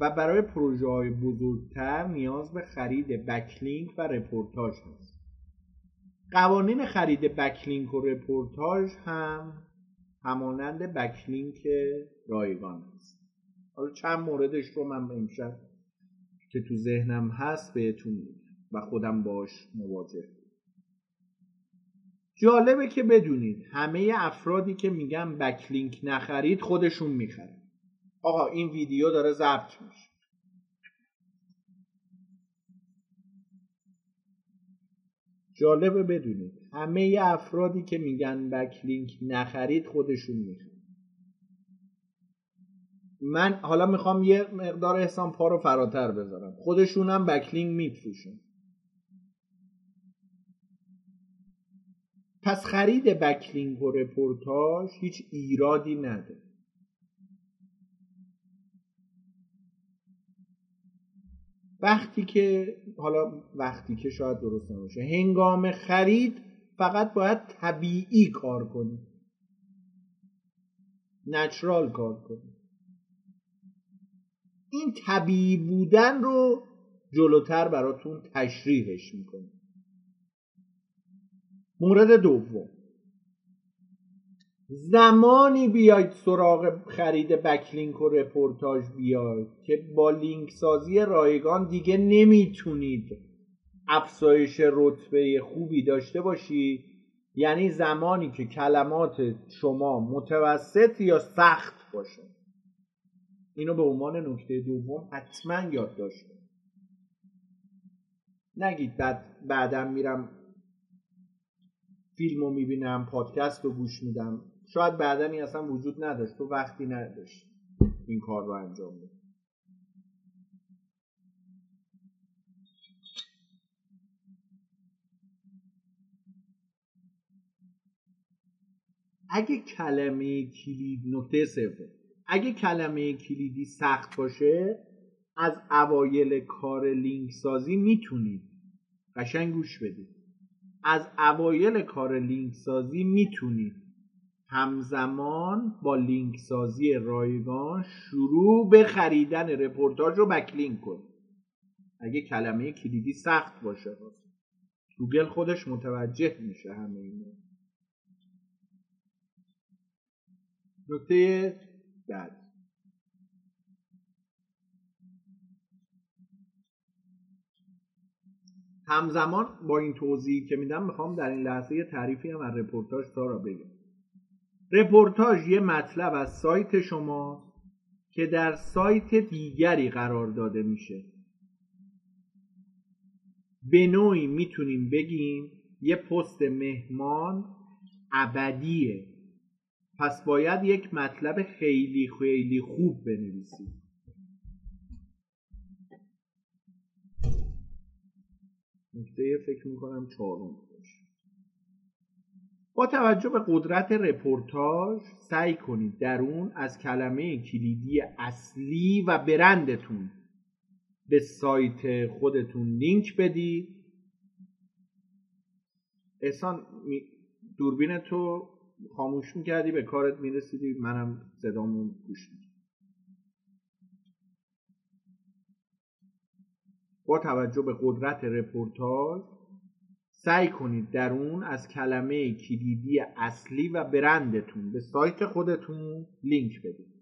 و برای پروژه های بزرگتر نیاز به خرید بکلینک و رپورتاج هست. قوانین خرید بکلینک و رپورتاج هم همانند بکلینک رایگان هست. حالا چند موردش رو من امشب که تو ذهنم هست بهتون میگم و خودم باش مواجه. جالبه که بدونید همه افرادی که میگن بکلینک نخرید خودشون میخرن. آقا این ویدیو داره ضبط میشه. جالبه بدونید همه افرادی که میگن بکلینک نخرید خودشون میخرن. من حالا میخوام یه مقدار احسان پا رو فراتر بذارم. خودشونم بکلینک میفروشن. پس خرید بکلینک و رپورتاج هیچ ایرادی نداره. وقتی که شاید درست نباشه، هنگام خرید فقط باید طبیعی کار کنی، نچرال کار کنی. این طبیعی بودن رو جلوتر براتون تشریحش میکنم. مورد دوم، زمانی بیاید سراغ خرید بکلینک و رپورتاج بیاید که با لینک سازی رایگان دیگه نمیتونید افزایش رتبه خوبی داشته باشید. یعنی زمانی که کلمات شما متوسط یا سخت باشه. اینو به عنوان نکته دوم حتما یاد داشته. نگید بعدم میرم فیلمو میبینم، پادکستو گوش میدم. شاید بعدن این اصلا وجود نداشت، تو وقتی نداشت این کار رو انجام بده. اگه کلمه کلیدی سخت باشه، از اوایل کار لینک سازی میتونید قشنگ گوش بدید. از اوایل کار لینک سازی میتونید همزمان با لینک سازی رایگان شروع به خریدن رپورتاج رو بکلینک کنید. اگه کلمه کلیدی سخت باشه، گوگل خودش متوجه میشه همه اینا. نکته بعد، همزمان با این توضیحی که میدم میخوام در این لحظه یه تعریفی هم از رپورتاج سارا بگم. رپورتاج یه مطلب از سایت شما که در سایت دیگری قرار داده میشه. به نوعی میتونیم بگیم یه پست مهمان ابدیه، پس باید یک مطلب خیلی خیلی خوب بنویسید. نکته فکر میکنم چهارم باشه. با توجه به قدرت رپورتاج سعی کنید در اون از کلمه کلیدی اصلی و برندتون به سایت خودتون لینک بدید. احسان، دوربین تو خاموش میکردی، به کارت میرسیدی، منم صدامو گوش میدم. با توجه به قدرت رپورتاج سعی کنید در اون از کلمه کلیدی اصلی و برندتون به سایت خودتون لینک بدید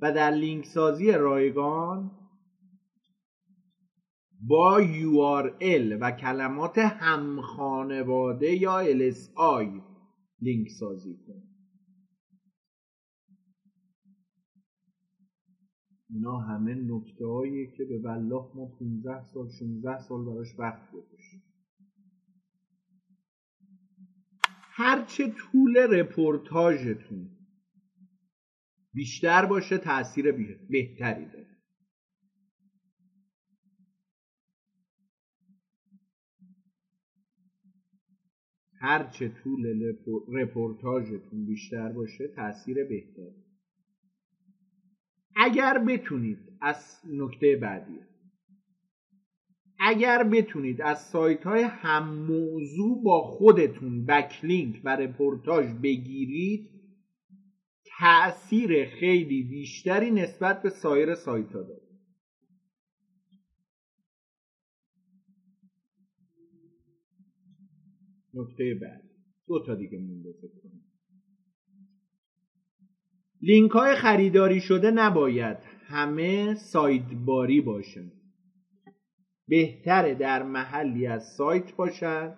و در لینک سازی رایگان با URL و کلمات همخانواده یا LSI لینک سازی کنید. اینا همه نکته هاییه که به والله ما 15 سال 16 سال براش وقت گذاشتیم. هرچه طول رپورتاجتون بیشتر باشه تأثیر بهتری داره. هرچه طول رپورتاجتون بیشتر باشه تأثیر بهتری. اگر بتونید از سایت‌های هم موضوع با خودتون بکلینک و رپورتاج بگیرید، تأثیر خیلی بیشتری نسبت به سایر سایت‌ها داره. نکته بعد، 2 تا دیگه مونده فکر کنم. لینک های خریداری شده نباید همه سایدباری باشن. بهتره در محلی از سایت باشن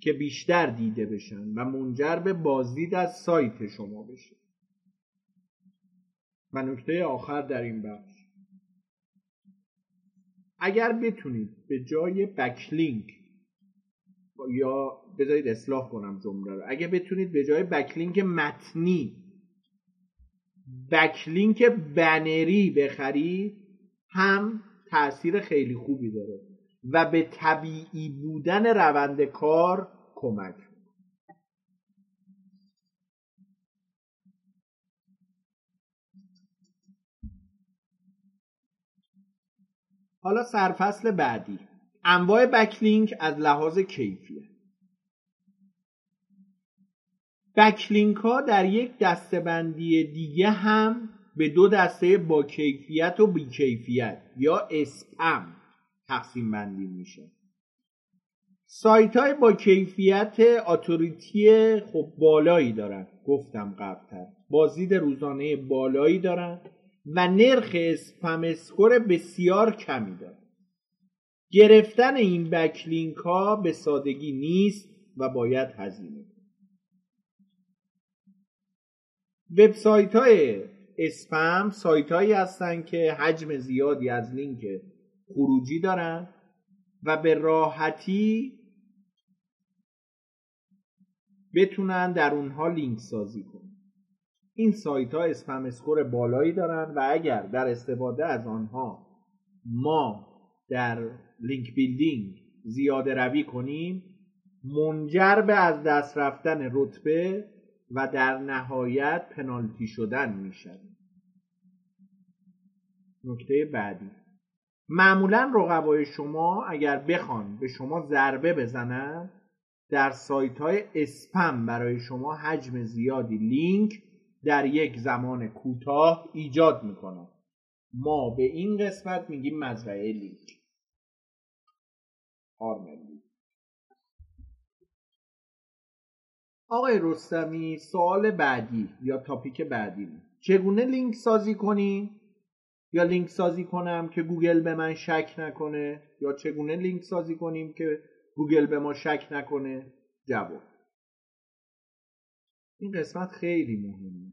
که بیشتر دیده بشن و منجر به بازدید از سایت شما بشه. و نکته آخر در این بخش، اگر بتونید به جای بکلینک یا بذارید اصلاح کنم جمله رو، اگر بتونید به جای بکلینک متنی بکلینک بنری بخرید، هم تأثیر خیلی خوبی داره و به طبیعی بودن روند کار کمک می‌کنه. حالا سرفصل بعدی، انواع بکلینک از لحاظ کیفیت. بکلینک ها در یک دسته‌بندی دیگه هم به دو دسته با کیفیت و بی کیفیت یا اسپم تقسیم بندی میشه. سایت های با کیفیت اتوریتی خب بالایی دارن، گفتم قبلتر بازدید روزانه بالایی دارن و نرخ اسپم اسکور بسیار کمی دارن. گرفتن این بکلینک ها به سادگی نیست و باید هزینه. وبسایت های اسپم سایت هایی هستن که حجم زیادی از لینک خروجی دارن و به راحتی بتونن در اونها لینک سازی کنن. این سایت ها اسپم اسکور بالایی دارن و اگر در استفاده از آنها ما در لینک بیلدینگ زیاده روی کنیم منجر به از دست رفتن رتبه و در نهایت پنالتی شدن میشن. نکته بعدی، معمولا رقبای شما اگر بخوان به شما ضربه بزنن در سایت های اسپم برای شما حجم زیادی لینک در یک زمان کوتاه ایجاد میکنن. ما به این قسمت میگیم مزرعه لینک. آقای رستمی سوال بعدی یا تاپیک بعدی، چگونه لینک سازی کنیم یا لینک سازی کنم که گوگل به من شک نکنه یا چگونه لینک سازی کنیم که گوگل به ما شک نکنه؟ جواب این قسمت خیلی مهمه.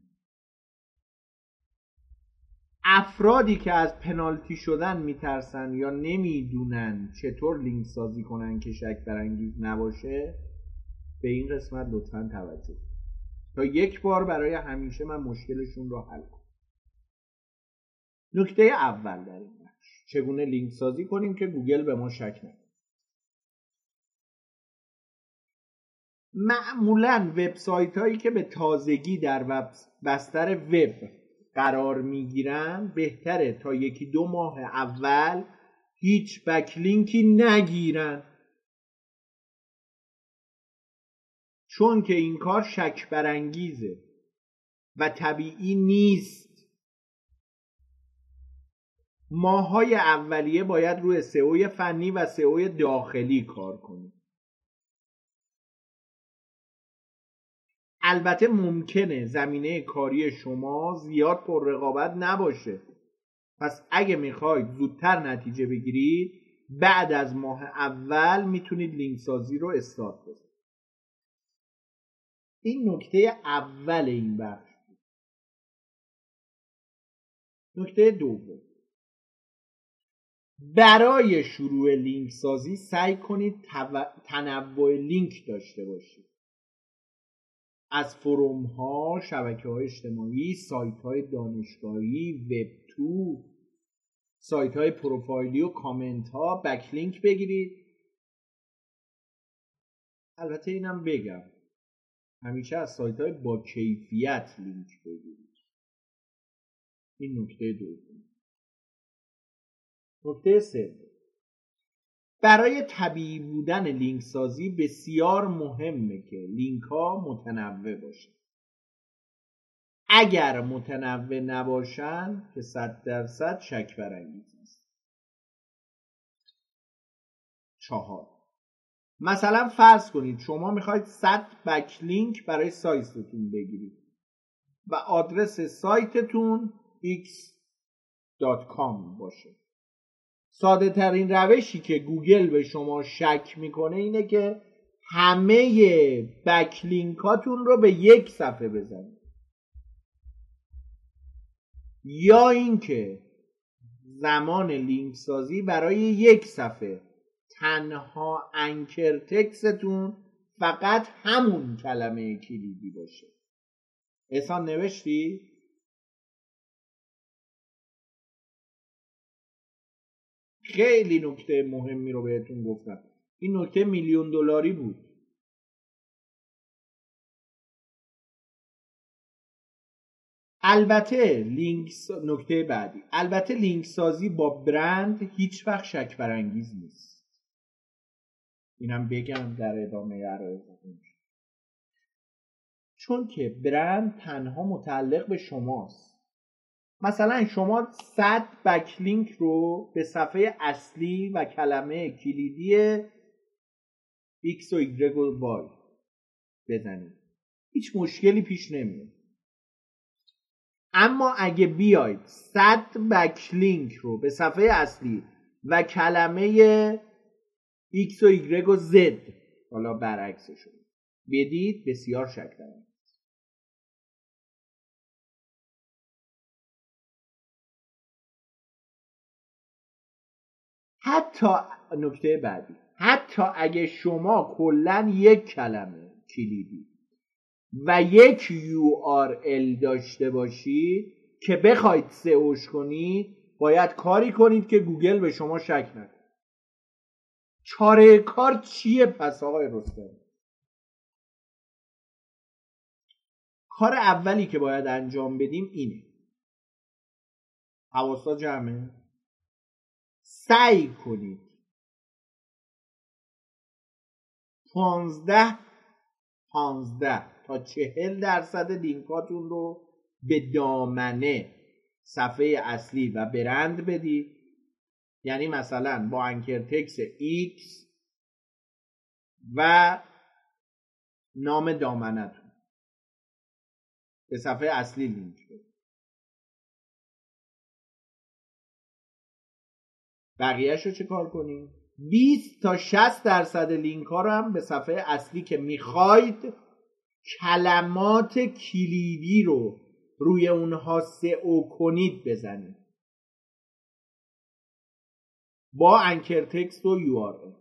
افرادی که از پنالتی شدن میترسن یا نمیدونن چطور لینک سازی کنن که شک برانگیز نباشه به این قسمت لطفاً توجه تا یک بار برای همیشه من مشکلشون رو حل کنم. نکته اول در این بخش، چگونه لینک سازی کنیم که گوگل به ما شک نکنه. معمولاً وبسایت‌هایی که به تازگی در بستر وب قرار میگیرن بهتره تا یکی دو ماه اول هیچ بکلینکی نگیرن، چون که این کار شک برانگیزه و طبیعی نیست. ماهای اولیه باید روی سئو فنی و سئو داخلی کار کنیم. البته ممکنه زمینه کاری شما زیاد پر رقابت نباشه، پس اگه میخواید زودتر نتیجه بگیرید بعد از ماه اول میتونید لینک سازی رو استارت بزنید. این نکته اول این بخش. نکته دوم، برای شروع لینک سازی سعی کنید تنوع لینک داشته باشید، از فروم ها، شبکه های اجتماعی، سایت های دانشگاهی، وب تو، سایت های پروفایلی و کامنت ها بکلینک بگیرید. البته اینم بگم همیشه از سایت های با کیفیت لینک بگیرید. این نکته دوم. نکته سوم، برای طبیعی بودن لینک سازی بسیار مهمه که لینک ها متنوع باشن. اگر متنوع نباشن که 100% شک برانگیز است. 4، مثلا فرض کنید شما میخواید 100 بکلینک برای سایتتون بگیرید و آدرس سایتتون X.com باشه. ساده ترین روشی که گوگل به شما شک میکنه اینه که همه بکلینکاتون رو به یک صفحه بزنید، یا اینکه زمان لینک سازی برای یک صفحه تنها انکر تکستتون فقط همون کلمه کلیدی باشه. احسان نوشتی؟ خیلی نکته مهمی رو بهتون گفتم. این نکته میلیون دلاری بود. البته نکته بعدی، البته لینک سازی با برند هیچ وقت شک برانگیز نیست. اینم بگم در ادامه عرضمون، چون که برند تنها متعلق به شماست. مثلا شما 100 بکلینک رو به صفحه اصلی و کلمه کلیدی X و Y و Y بزنید، هیچ مشکلی پیش نمیاد. اما اگه بیاید 100 بکلینک رو به صفحه اصلی و کلمه X و Y و Z، حالا برعکسشون بدید، بسیار شک دارم. حتی نکته بعدی، حتی اگه شما کلن یک کلمه کلیدی و یک URL داشته باشید که بخواید سئوش کنید، باید کاری کنید که گوگل به شما شک نکنه. چاره کار چیه پس آقای رستم؟ کار اولی که باید انجام بدیم اینه، حواسا جمعه، سعی کنید 15 تا 40% لینکاتون رو به دامنه صفحه اصلی و برند بدید. یعنی مثلا با انکر تکس X و نام دامنتون به صفحه اصلی لینک بدید. بقیهش رو چه کار کنیم؟ 20 تا 60% لینک ها رو هم به صفحه اصلی که میخواید کلمات کلیدی رو روی اونها سئو کنید بزنید با انکر تکست و یو آر ال.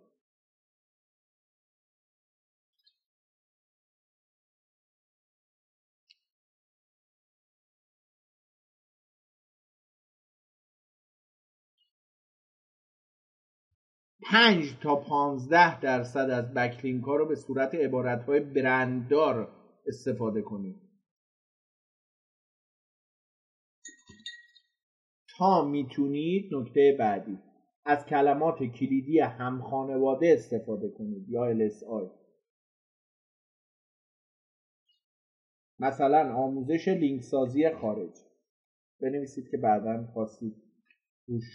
پنج تا 15% از بکلینک ها رو به صورت عبارت های برنددار استفاده کنید تا میتونید. نکته بعدی، از کلمات کلیدی هم خانواده استفاده کنید یا LSI. مثلا آموزش لینک سازی خارجی بنویسید که بعداً خواستید روش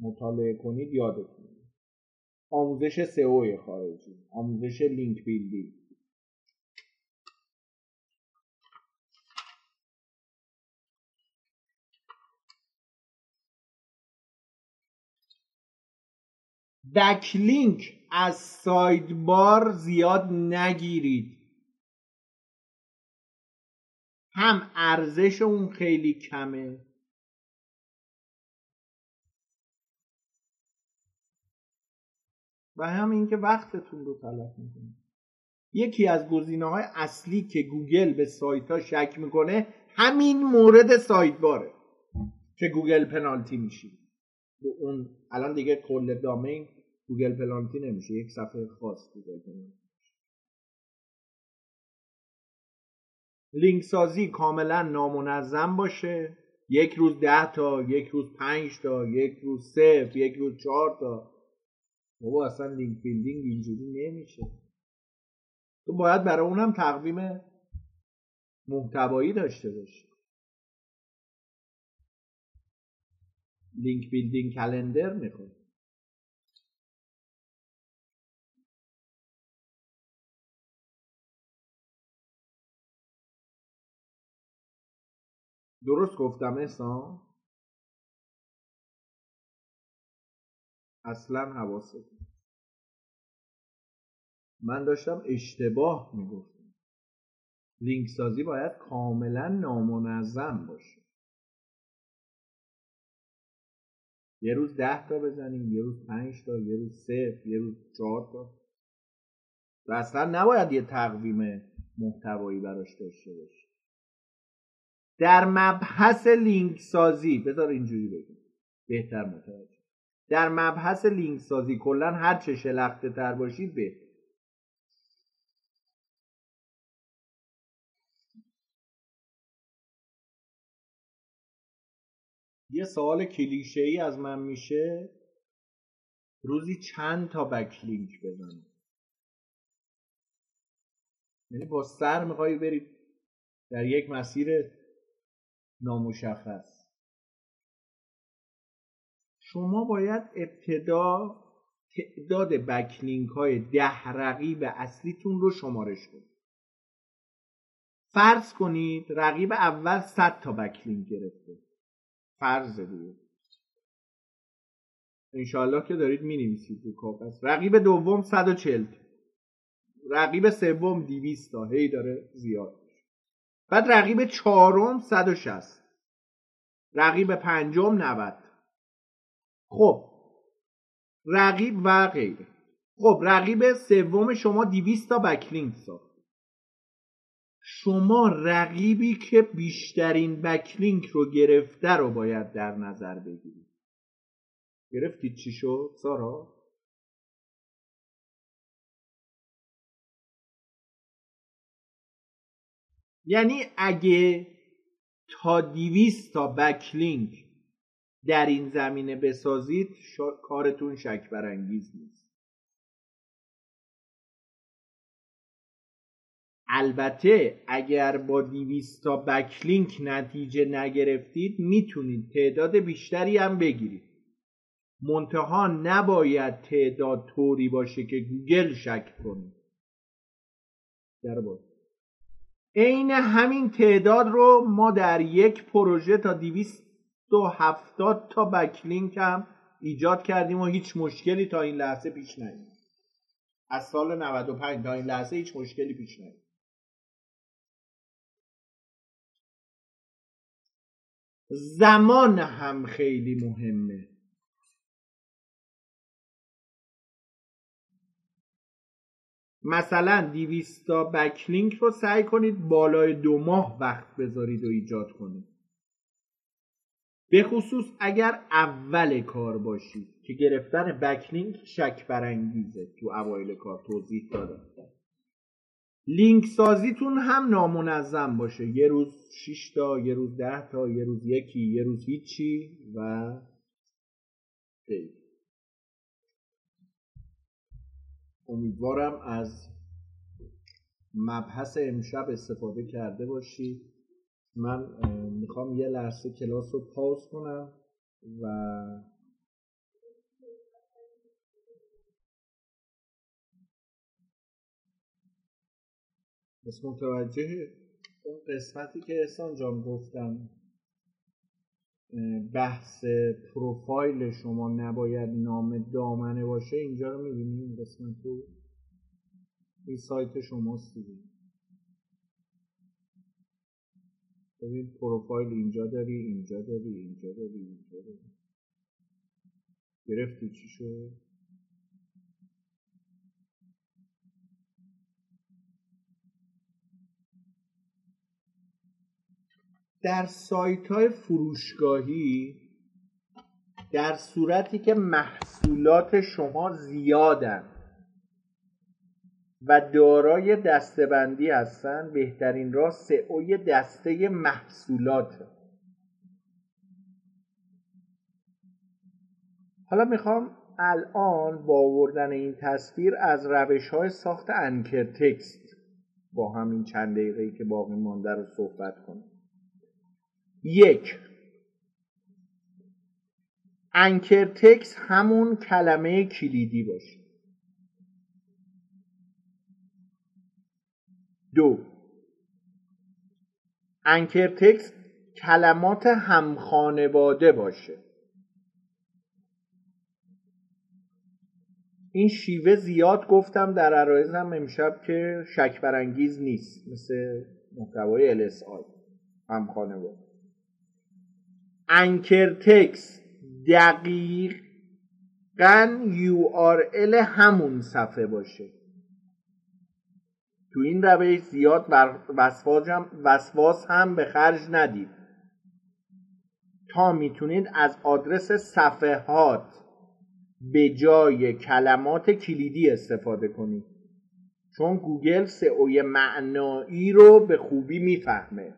مطالعه کنید یادتون. آموزش سئو خارجی، آموزش لینک بیلدینگ. بکلینک از سایدبار زیاد نگیرید، هم ارزش اون خیلی کمه و هم اینکه وقتتون رو تلف میکنه. یکی از گزینه‌های اصلی که گوگل به سایت‌ها شک میکنه همین مورد سایدباره که گوگل پنالتی میشه. اون الان دیگه کل دامین گوگل پنالتی نمیشه، یک صفحه خاص گوگل پنالتی. لینک سازی کاملا نامنظم باشه، یک روز 10 تا، یک روز 5 تا، یک روز 0، یک روز 4 تا. بابا اصلا لینک بیلدینگ اینجوری نمیشه. تو باید برای اونم تقویم محتوایی داشته باشی. لینک بیلدینگ کلندر میخواد. درست گفتم احسان؟ اصلا حواست، من داشتم اشتباه میگفتم. لینک سازی باید کاملا نامنظم باشه، یه روز 10 تا بزنیم، یه روز 5 تا، یه روز 0، یه روز 4 تا. و اصلا نباید یه تقویم محتوایی براش داشته باشه. در مبحث لینک سازی بذار اینجوری بگم بهتر متوجه، در مبحث لینک سازی کلا هر چه شلخته تر باشید بهتر. یه سوال کلیشه‌ای از من میشه روزی چند تا بکلینک بزنم؟ یعنی با سر میخوایی بری در یک مسیر نامشخص، شما باید ابتدا تعداد بکلینک های 10 رقیب اصلیتون رو شمارش کنید. فرض کنید رقیب اول 100 تا بکلینک گرفته، فرض دیگه انشالله که دارید می‌نویسید تو کاغذ. رقیب دوم 140، رقیب سوم 200 تا، هی داره زیاد میشه. بعد رقیب چهارم 160، رقیب پنجم 90. خب رقیب و غیره. خب رقیب سوم شما 200 تا بکلینک ساخت. شما رقیبی که بیشترین بکلینک رو گرفته رو باید در نظر بگیرید. گرفتید چی شد سارا؟ یعنی اگه تا 200 تا بکلینک در این زمینه بسازید کارتون شک برانگیز نیست. البته اگر با 200 تا بکلینک نتیجه نگرفتید میتونید تعداد بیشتری هم بگیرید، منتها نباید تعداد طوری باشه که گوگل شک کنه. درباره این همین تعداد رو ما در یک پروژه تا 270 تا بکلینک هم ایجاد کردیم و هیچ مشکلی تا این لحظه پیش نیومد. از سال 95 تا این لحظه هیچ مشکلی پیش نیومد. زمان هم خیلی مهمه. مثلا 200 تا بکلینک رو سعی کنید بالای 2 ماه وقت بذارید و ایجاد کنید، به خصوص اگر اول کار باشید که گرفتن بکلینک شک برانگیزه. تو اوایل کار توضیح دادم. لینک سازیتون هم نامنظم باشه، یه روز 6 تا، یه روز 10 تا، یه روز یکی، یه روز هیچی و خیلی. امیدوارم از مبحث امشب استفاده کرده باشید. من میخوام یه لحظه کلاس رو پاوز کنم و بس متوجه اون قسمتی که احسان جان گفتم، بحث پروفایل شما نباید نام دامنه باشه. اینجا رو می‌بینید، این قسمت رو، این سایت شماست دیگه. ببین پروفایل اینجا داری، اینجا داری، اینجا داری، اینجا داری. گرفتی چی شد؟ در سایت‌های فروشگاهی در صورتی که محصولات شما زیادن و دارای دسته‌بندی هستن، بهترین راه سئوی دسته محصولاته. حالا میخوام الان با آوردن این تصویر از روش‌های ساخت انکر تکست با همین چند دقیقه‌ای که باقی مانده رو صحبت کنم. 1. انکر تکست همون کلمه کلیدی باشه. 2. انکر تکست کلمات همخانواده باشه. این شیوه زیاد گفتم در عرایزم امشب که شک برانگیز نیست، مثل محتوای LSI همخانواده. انکر تکست دقیقاً URL همون صفحه باشه. تو این روش زیاد وسواس هم به خرج ندید تا میتونید از آدرس صفحات به جای کلمات کلیدی استفاده کنید، چون گوگل سئوی معنایی رو به خوبی میفهمه.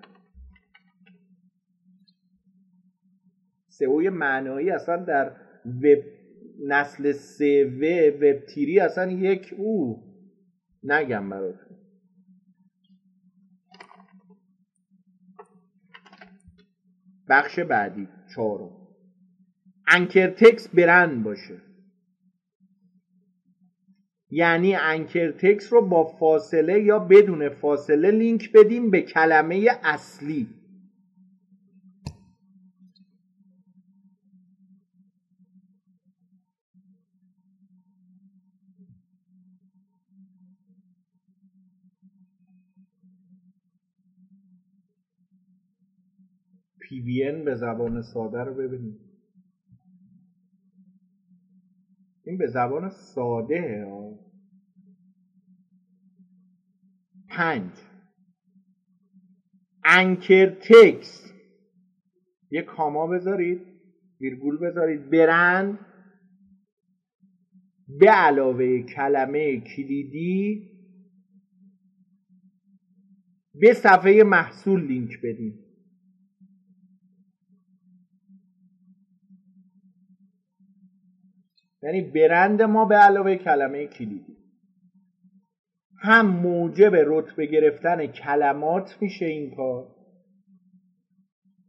سئو معنایی اصلا در وب نسل سه وب تیری اصلا یک او نگم براتون. بخش بعدی چهارم، انکر تکست برند باشه، یعنی انکر تکست رو با فاصله یا بدون فاصله لینک بدیم به کلمه اصلی. PBN به زبان ساده رو ببینیم، این به زبان ساده ها. 5 انکر تکست، یک کاما بذارید، ویرگول بذارید، برند به علاوه کلمه کلیدی به صفحه محصول لینک بدید. یعنی برند ما به علاوه کلمه کلیدی هم موجب رتبه گرفتن کلمات میشه این کار،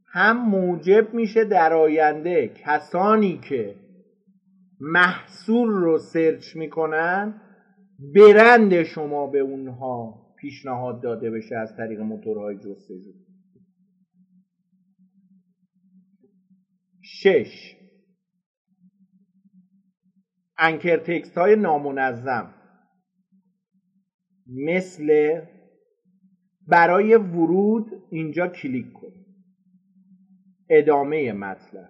هم موجب میشه در آینده کسانی که محصول رو سرچ میکنن برند شما به اونها پیشنهاد داده بشه از طریق موتورهای جستجو. 6 انکر تکست های نامنظم، مثل برای ورود اینجا کلیک کن، ادامه مطلب،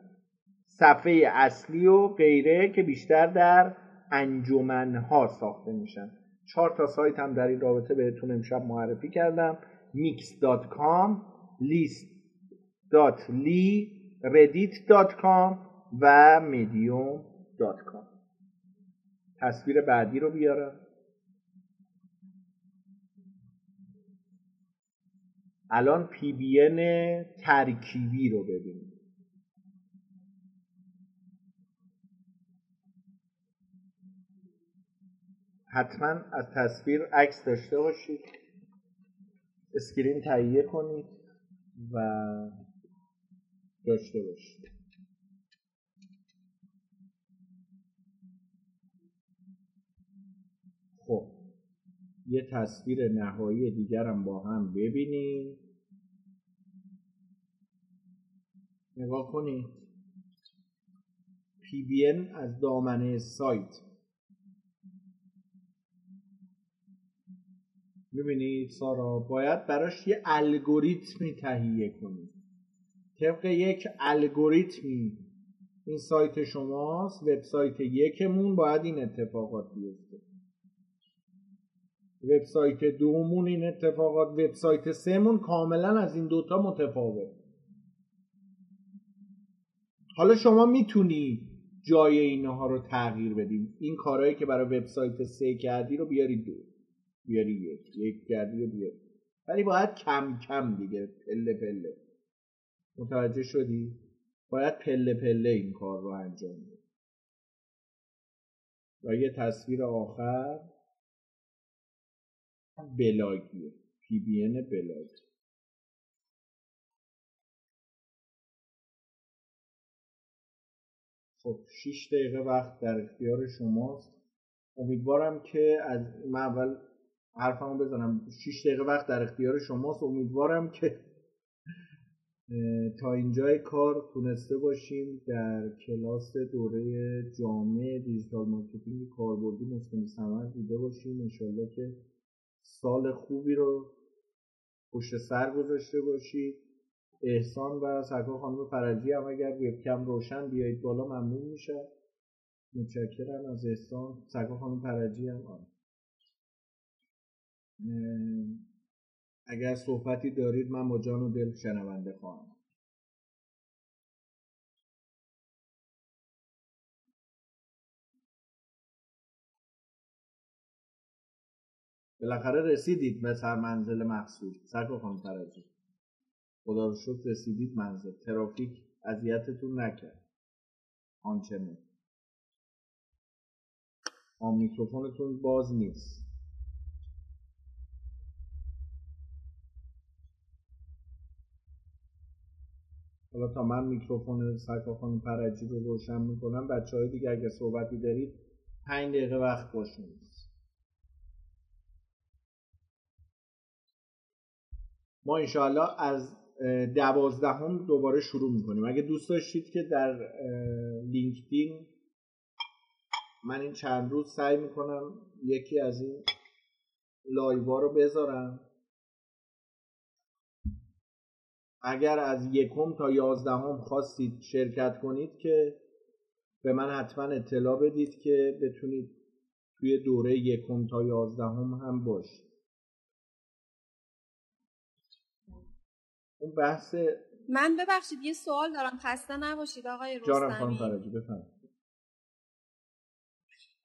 صفحه اصلی و غیره که بیشتر در انجمنها ساخته میشن. 4 تا سایت هم در این رابطه بهتون امشب معرفی کردم، Mix.com، List.ly، Reddit.com و Medium.com. تصویر بعدی رو بیارم. الان پی بی ان ترکیبی رو ببینیم. حتما از تصویر عکس داشته باشید، اسکرین تهیه کنید و داشته باشید. خب یه تصویر نهایی دیگرم با هم ببینیم. نگاه کنید، پی بی ان از دامنه سایت، می‌بینید سارا باید براش یه الگوریتمی تهیه کنید. طبق یک الگوریتمی این سایت شماست، وبسایت یکمون باید این اتفاقات بیفته، وبسایت دومون این اتفاقات، وبسایت سهمون کاملا از این دوتا متفاوت. حالا شما میتونی جای اینها رو تغییر بدیم، این کارهایی که برای وبسایت سه کردی رو بیاری دو، بیاری یک کردی رو بیاری، ولی باید کم کم دیگه، پله پله. متوجه شدی؟ باید پله پله این کار رو انجام بدیم. و یه تصویر آخر بلاگیه، پی بی ان بلاگ. خب 6 دقیقه وقت در اختیار شماست. امیدوارم که از من اول حرفمو بزنم. 6 دقیقه وقت در اختیار شماست. امیدوارم که تا اینجای کار تونسته باشیم در کلاس دوره جامع دیجیتال مارکتینگ کاربردی مثمر ثمر دیده باشیم. انشالله که سال خوبی رو پشت سر گذاشته باشید. احسان و سرکار خانم فرجی هم اگر وبکم روشن بیایید بالا ممنون میشه. متشکرم از احسان، سرکار خانم فرجی هم اگر صحبتی دارید من با جان و دل شنونده خواهم. بالاخره رسیدید به سر منزل مقصود. سرکار خانم فرجی خدا رو شکر رسیدید منزل. ترافیک اذیتتون نکرد آنچنان. آن میکروفونتون باز نیست. حالا تا من میکروفون سایفا خانم پرجی رو روشن میکنم، بچه های دیگه اگه صحبتی دارید 5 دقیقه وقت باشید. ما انشاءالله از 12 دوباره شروع میکنیم. اگه دوست داشتید که در لینکدین، من این چند روز سعی میکنم یکی از این لایوها رو بذارم. اگر از 1 تا 11 خواستید شرکت کنید که به من حتما اطلاع بدید که بتونید توی دوره 1 تا 11 هم باشید. اون بحث من، ببخشید یه سوال دارم، خسته نباشید آقای رستمی. جانم خانم فرجی بفرمایید.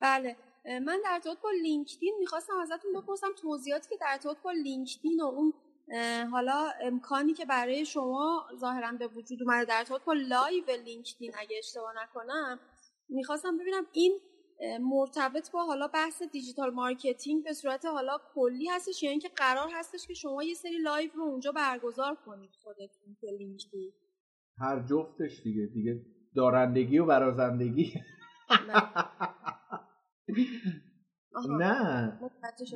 بله من در ارتباط با لینکدین می‌خواستم ازتون بپرسم توضیحاتی که در ارتباط با لینکدین و اون حالا امکانی که برای شما ظاهراً به وجود اومده در ارتباط با لایو لینکدین اگه اشتباه نکنم، می‌خواستم ببینم این مرتبط با حالا بحث دیجیتال مارکتینگ به صورت حالا کلی هستش یا یعنی اینکه قرار هستش که شما یه سری لایو رو اونجا برگزار کنید خودتون که لینکدین؟ هر جفتش دیگه دارندگی و برازندگی. نه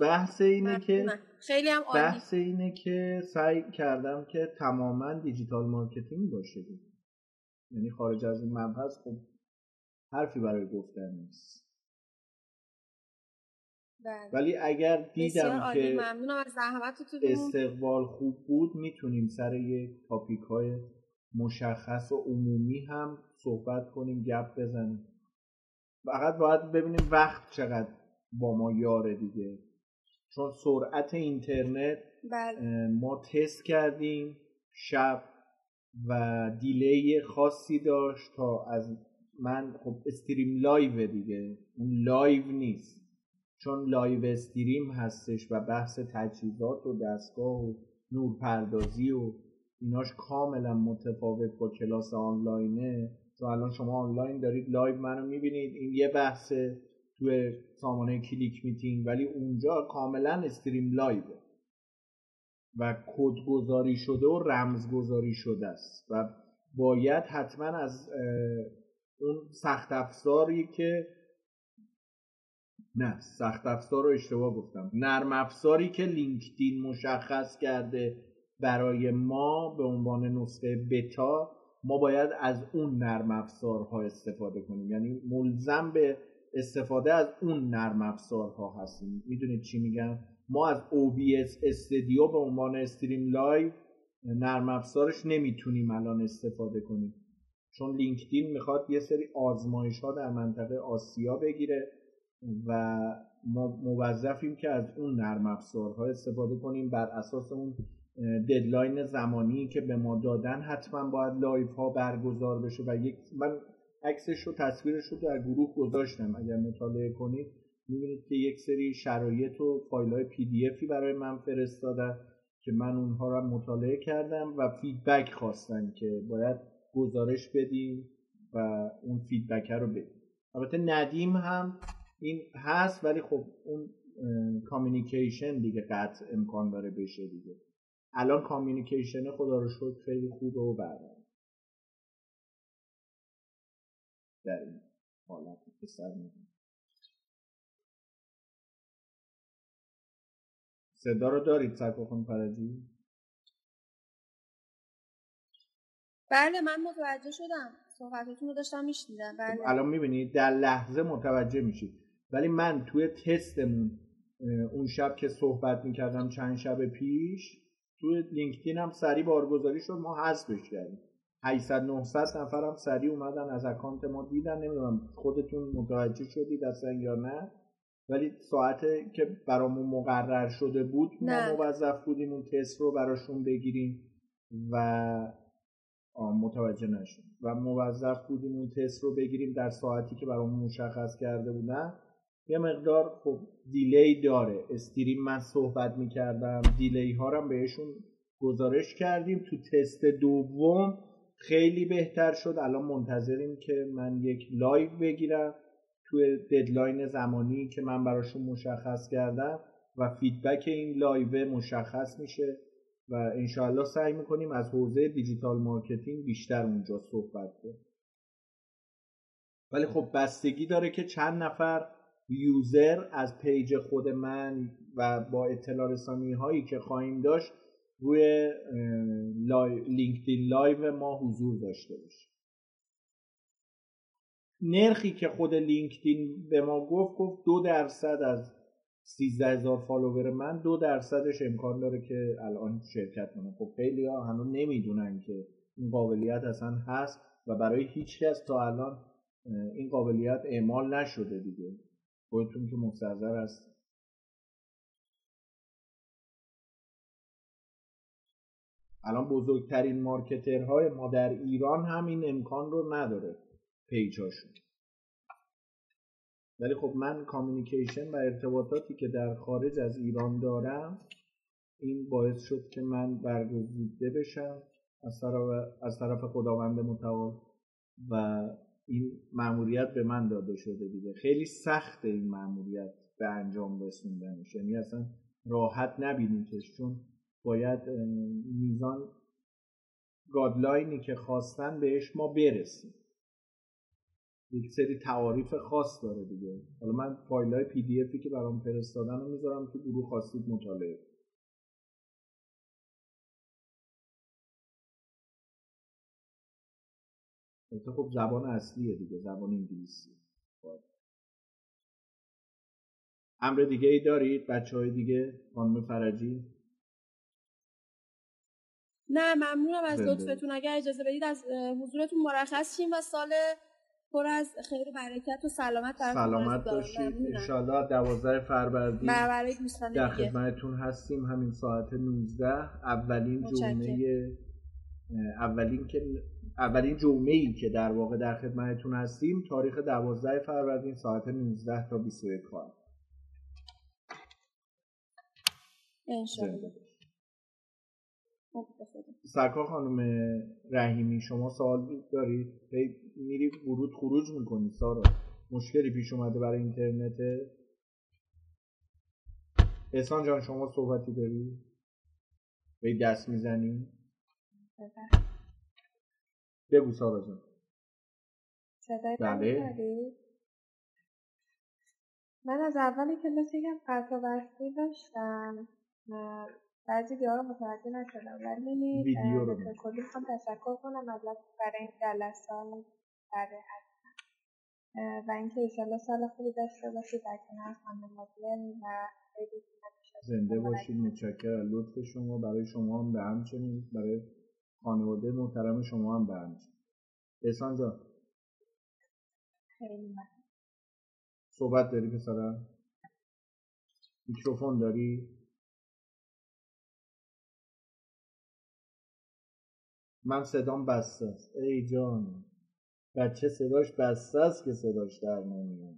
بحث اینه که خیلی هم عالی. بحث اینه که سعی کردم که تماما دیجیتال مارکتینگ باشه، یعنی خارج از این مبحث خب حرفی برای گفتن نیست. بله. ولی اگر دیدم که استقبال خوب بود میتونیم سر یک تاپیک های مشخص و عمومی هم صحبت کنیم، گپ بزنیم. فقط باید ببینیم وقت چقدر با ما یاره دیگه، چون سرعت اینترنت بله. ما تست کردیم شب و دیلی خاصی داشت تا از من خب استریم لایو دیگه، اون لایو نیست چون لایو استریم هستش و بحث تجهیزات و دستگاه و نورپردازی و ایناش کاملا متفاوت با کلاس آنلاینه. تو الان شما آنلاین دارید لایو منو میبینید، این یه بحثه توی سامانه کلیک میتینگ، ولی اونجا کاملا استریم لایوه و کدگذاری شده و رمزگذاری شده است و باید حتما از اون سخت افزاری که نه سخت افزار رو اشتباه گفتم، نرم افزاری که لینکدین مشخص کرده برای ما به عنوان نسخه بتا، ما باید از اون نرم افزارها استفاده کنیم، یعنی ملزم به استفاده از اون نرم افزارها هستیم. میدونید چی میگم؟ ما از OBS استودیو به عنوان استریم لایو نرم افزارش نمیتونیم الان استفاده کنیم، چون لینکدین میخواد یه سری آزمایش ها در منطقه آسیا بگیره و ما موظفیم که از اون نرم افزارها استفاده کنیم. بر اساس اون ددلاین زمانی که به ما دادن حتما باید لایف ها برگزار بشه و من عکسش رو تصویرش رو در گروه گذاشتم، اگر مطالعه کنید میبینید که یک سری شرایط و فایل های PDF برای من فرستادن که من اونها رو مطالعه کردم و فیدبک خواستن که باید گزارش بدیم و اون فیدبک رو بدیم. البته ندیم هم این هست، ولی خب اون کامیونیکیشن دیگه قطع امکان داره بشه دیگه. الان کامیونیکیشن خدا رو شکر خیلی خوبه و برنامه در این حالت که سر میدیم. صدا رو دارید سرکاخون پرجی؟ بله من متوجه شدم، صحبتتون رو داشتم میشنیدم. بله. الان میبینید در لحظه متوجه میشید، ولی من توی تستمون اون شب که صحبت میکردم چند شب پیش توی لینکدین هم سریع بارگذاری شد، ما حذفش کردیم. 800-900 نفر هم سریع اومدن از اکانت ما دیدن. نمیدونم خودتون متوجه شدید اصلا یا نه، ولی ساعتی که برامون مقرر شده بود ما موظف بودیم اون تست رو براشون بگیریم و متوجه نشد و موظف بودیم اون تست رو بگیریم در ساعتی که برامون مشخص کرده بودن. یه مقدار خب دیلی داره استریم، من صحبت میکردم دیلی ها رو بهشون گزارش کردیم. تو تست دوم خیلی بهتر شد. الان منتظریم که من یک لایو بگیرم توی ددلاین زمانی که من براشون مشخص کردم و فیدبک این لایو مشخص میشه و انشاءالله سعی میکنیم از حوزه دیجیتال مارکتینگ بیشتر اونجا صحبت کنیم. ولی خب بستگی داره که چند نفر یوزر از پیج خود من و با اطلاع رسانی هایی که خواهیم داشت روی لینکدین لایو ما حضور داشته باشه. نرخی که خود لینکدین به ما گفت 2% از 13,000 فالوور من 2%ش امکان داره که الان شرکت کنه. خب خیلی ها هنوز نمیدونن که این قابلیت اصلا هست و برای هیچ کس تا الان این قابلیت اعمال نشده دیگه. خودتون که مستحضر هست. الان بزرگترین مارکترهای ما در ایران هم این امکان رو نداره پیجاشون. ولی خب من کامیونیکیشن و ارتباطاتی که در خارج از ایران دارم این باعث شد که من برگزیده بشم از طرف خداوند متعال و این مأموریت به من داده شده دیگه. خیلی سخته این مأموریت به انجام رسوندنش، یعنی اصلا راحت نبینیدش، چون باید میزان گایدلاینی که خواستن بهش ما برسیم. یک سری تعاریف خاص داره دیگه. حالا من فایل‌های پی دی افی که برام فرستادن رو میذارم تو گروه، خواستید مطالعه. البته خب زبان اصلیه دیگه، زبان انگلیسی. امر دیگه ای دارید بچه‌های دیگه؟ خانم فرجی؟ نه ممنونم از لطفتون. اگر اجازه بدید از حضورتون مرخص شیم و سال پر از خیر و برکت و سلامت باشید. انشاءالله 12 فروردین در خدمتتون هستیم، همین ساعت 19. اولین جمعه‌ای که در واقع در خدمتتون هستیم تاریخ 12 فروردین ساعت 19 تا 21 کار انشاءالله. سرکار خانم رحیمی شما سوال دارید؟ میری ورود خروج میکنی سارا؟ مشکلی پیش اومده برای اینترنته؟ احسان جان شما صحبتی داری؟ به دست میزنی؟ بگو سارا جان. بله من از اولی که نسیگم قطع برسی داشتم بعضی دیارو متوجه نشدم، ولی ویدیو رو به کلی میخوام تشکر کنم از برای این جلسات برای هستم و اینکه ایشالله سال خوبی داشته باشید در کنار خانم مدیر و زنده باشید. متشکرم. لطف شما برای شما هم به همچنین برای خانواده محترم شما هم به همچنین. احسان جان خیلی ممنون. صحبت داری پسرم؟ میکروفون داری؟ من صدام بسته است. ای جان بچه صداش بسته است که صداش در نمیاد.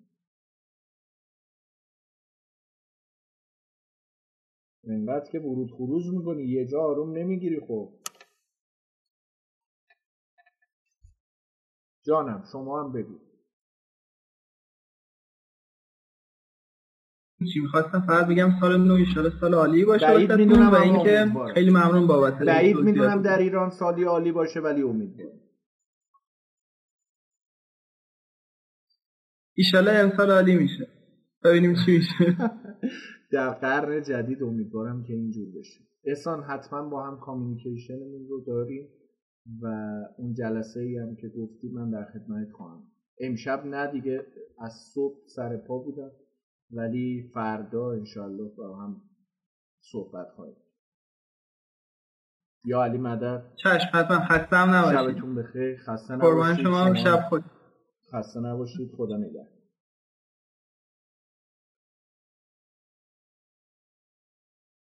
اینقدر که ورود خروج میکنی یه جا آروم نمیگیری. خب جانم شما هم بگو. چی می‌خواستم فقط بگم سال نو ان شاءالله سال عالی باشه واسهتون و اینکه خیلی ممنون بابت. بعید میدونم در ایران سالی عالی باشه ولی امیدوارم. ان شاءالله امسال عالی میشه. ببینیم چی میشه. در قرن جدید امیدوارم که اینجور بشه. احسان حتما با هم کامیونیکیشنمون رو داریم و اون جلسه‌ای هم که گفتی من در خدمت خواهم. امشب نه دیگه، از صبح سر پا بودم ولی فردا انشالله با هم صحبت خواهیم. یا علی مدد. چشم حتما. خسته هم نباشید. شبتون بخیر. خسته نباشید. قربان شما. شب خود. خسته نباشید. خدا نگهدار.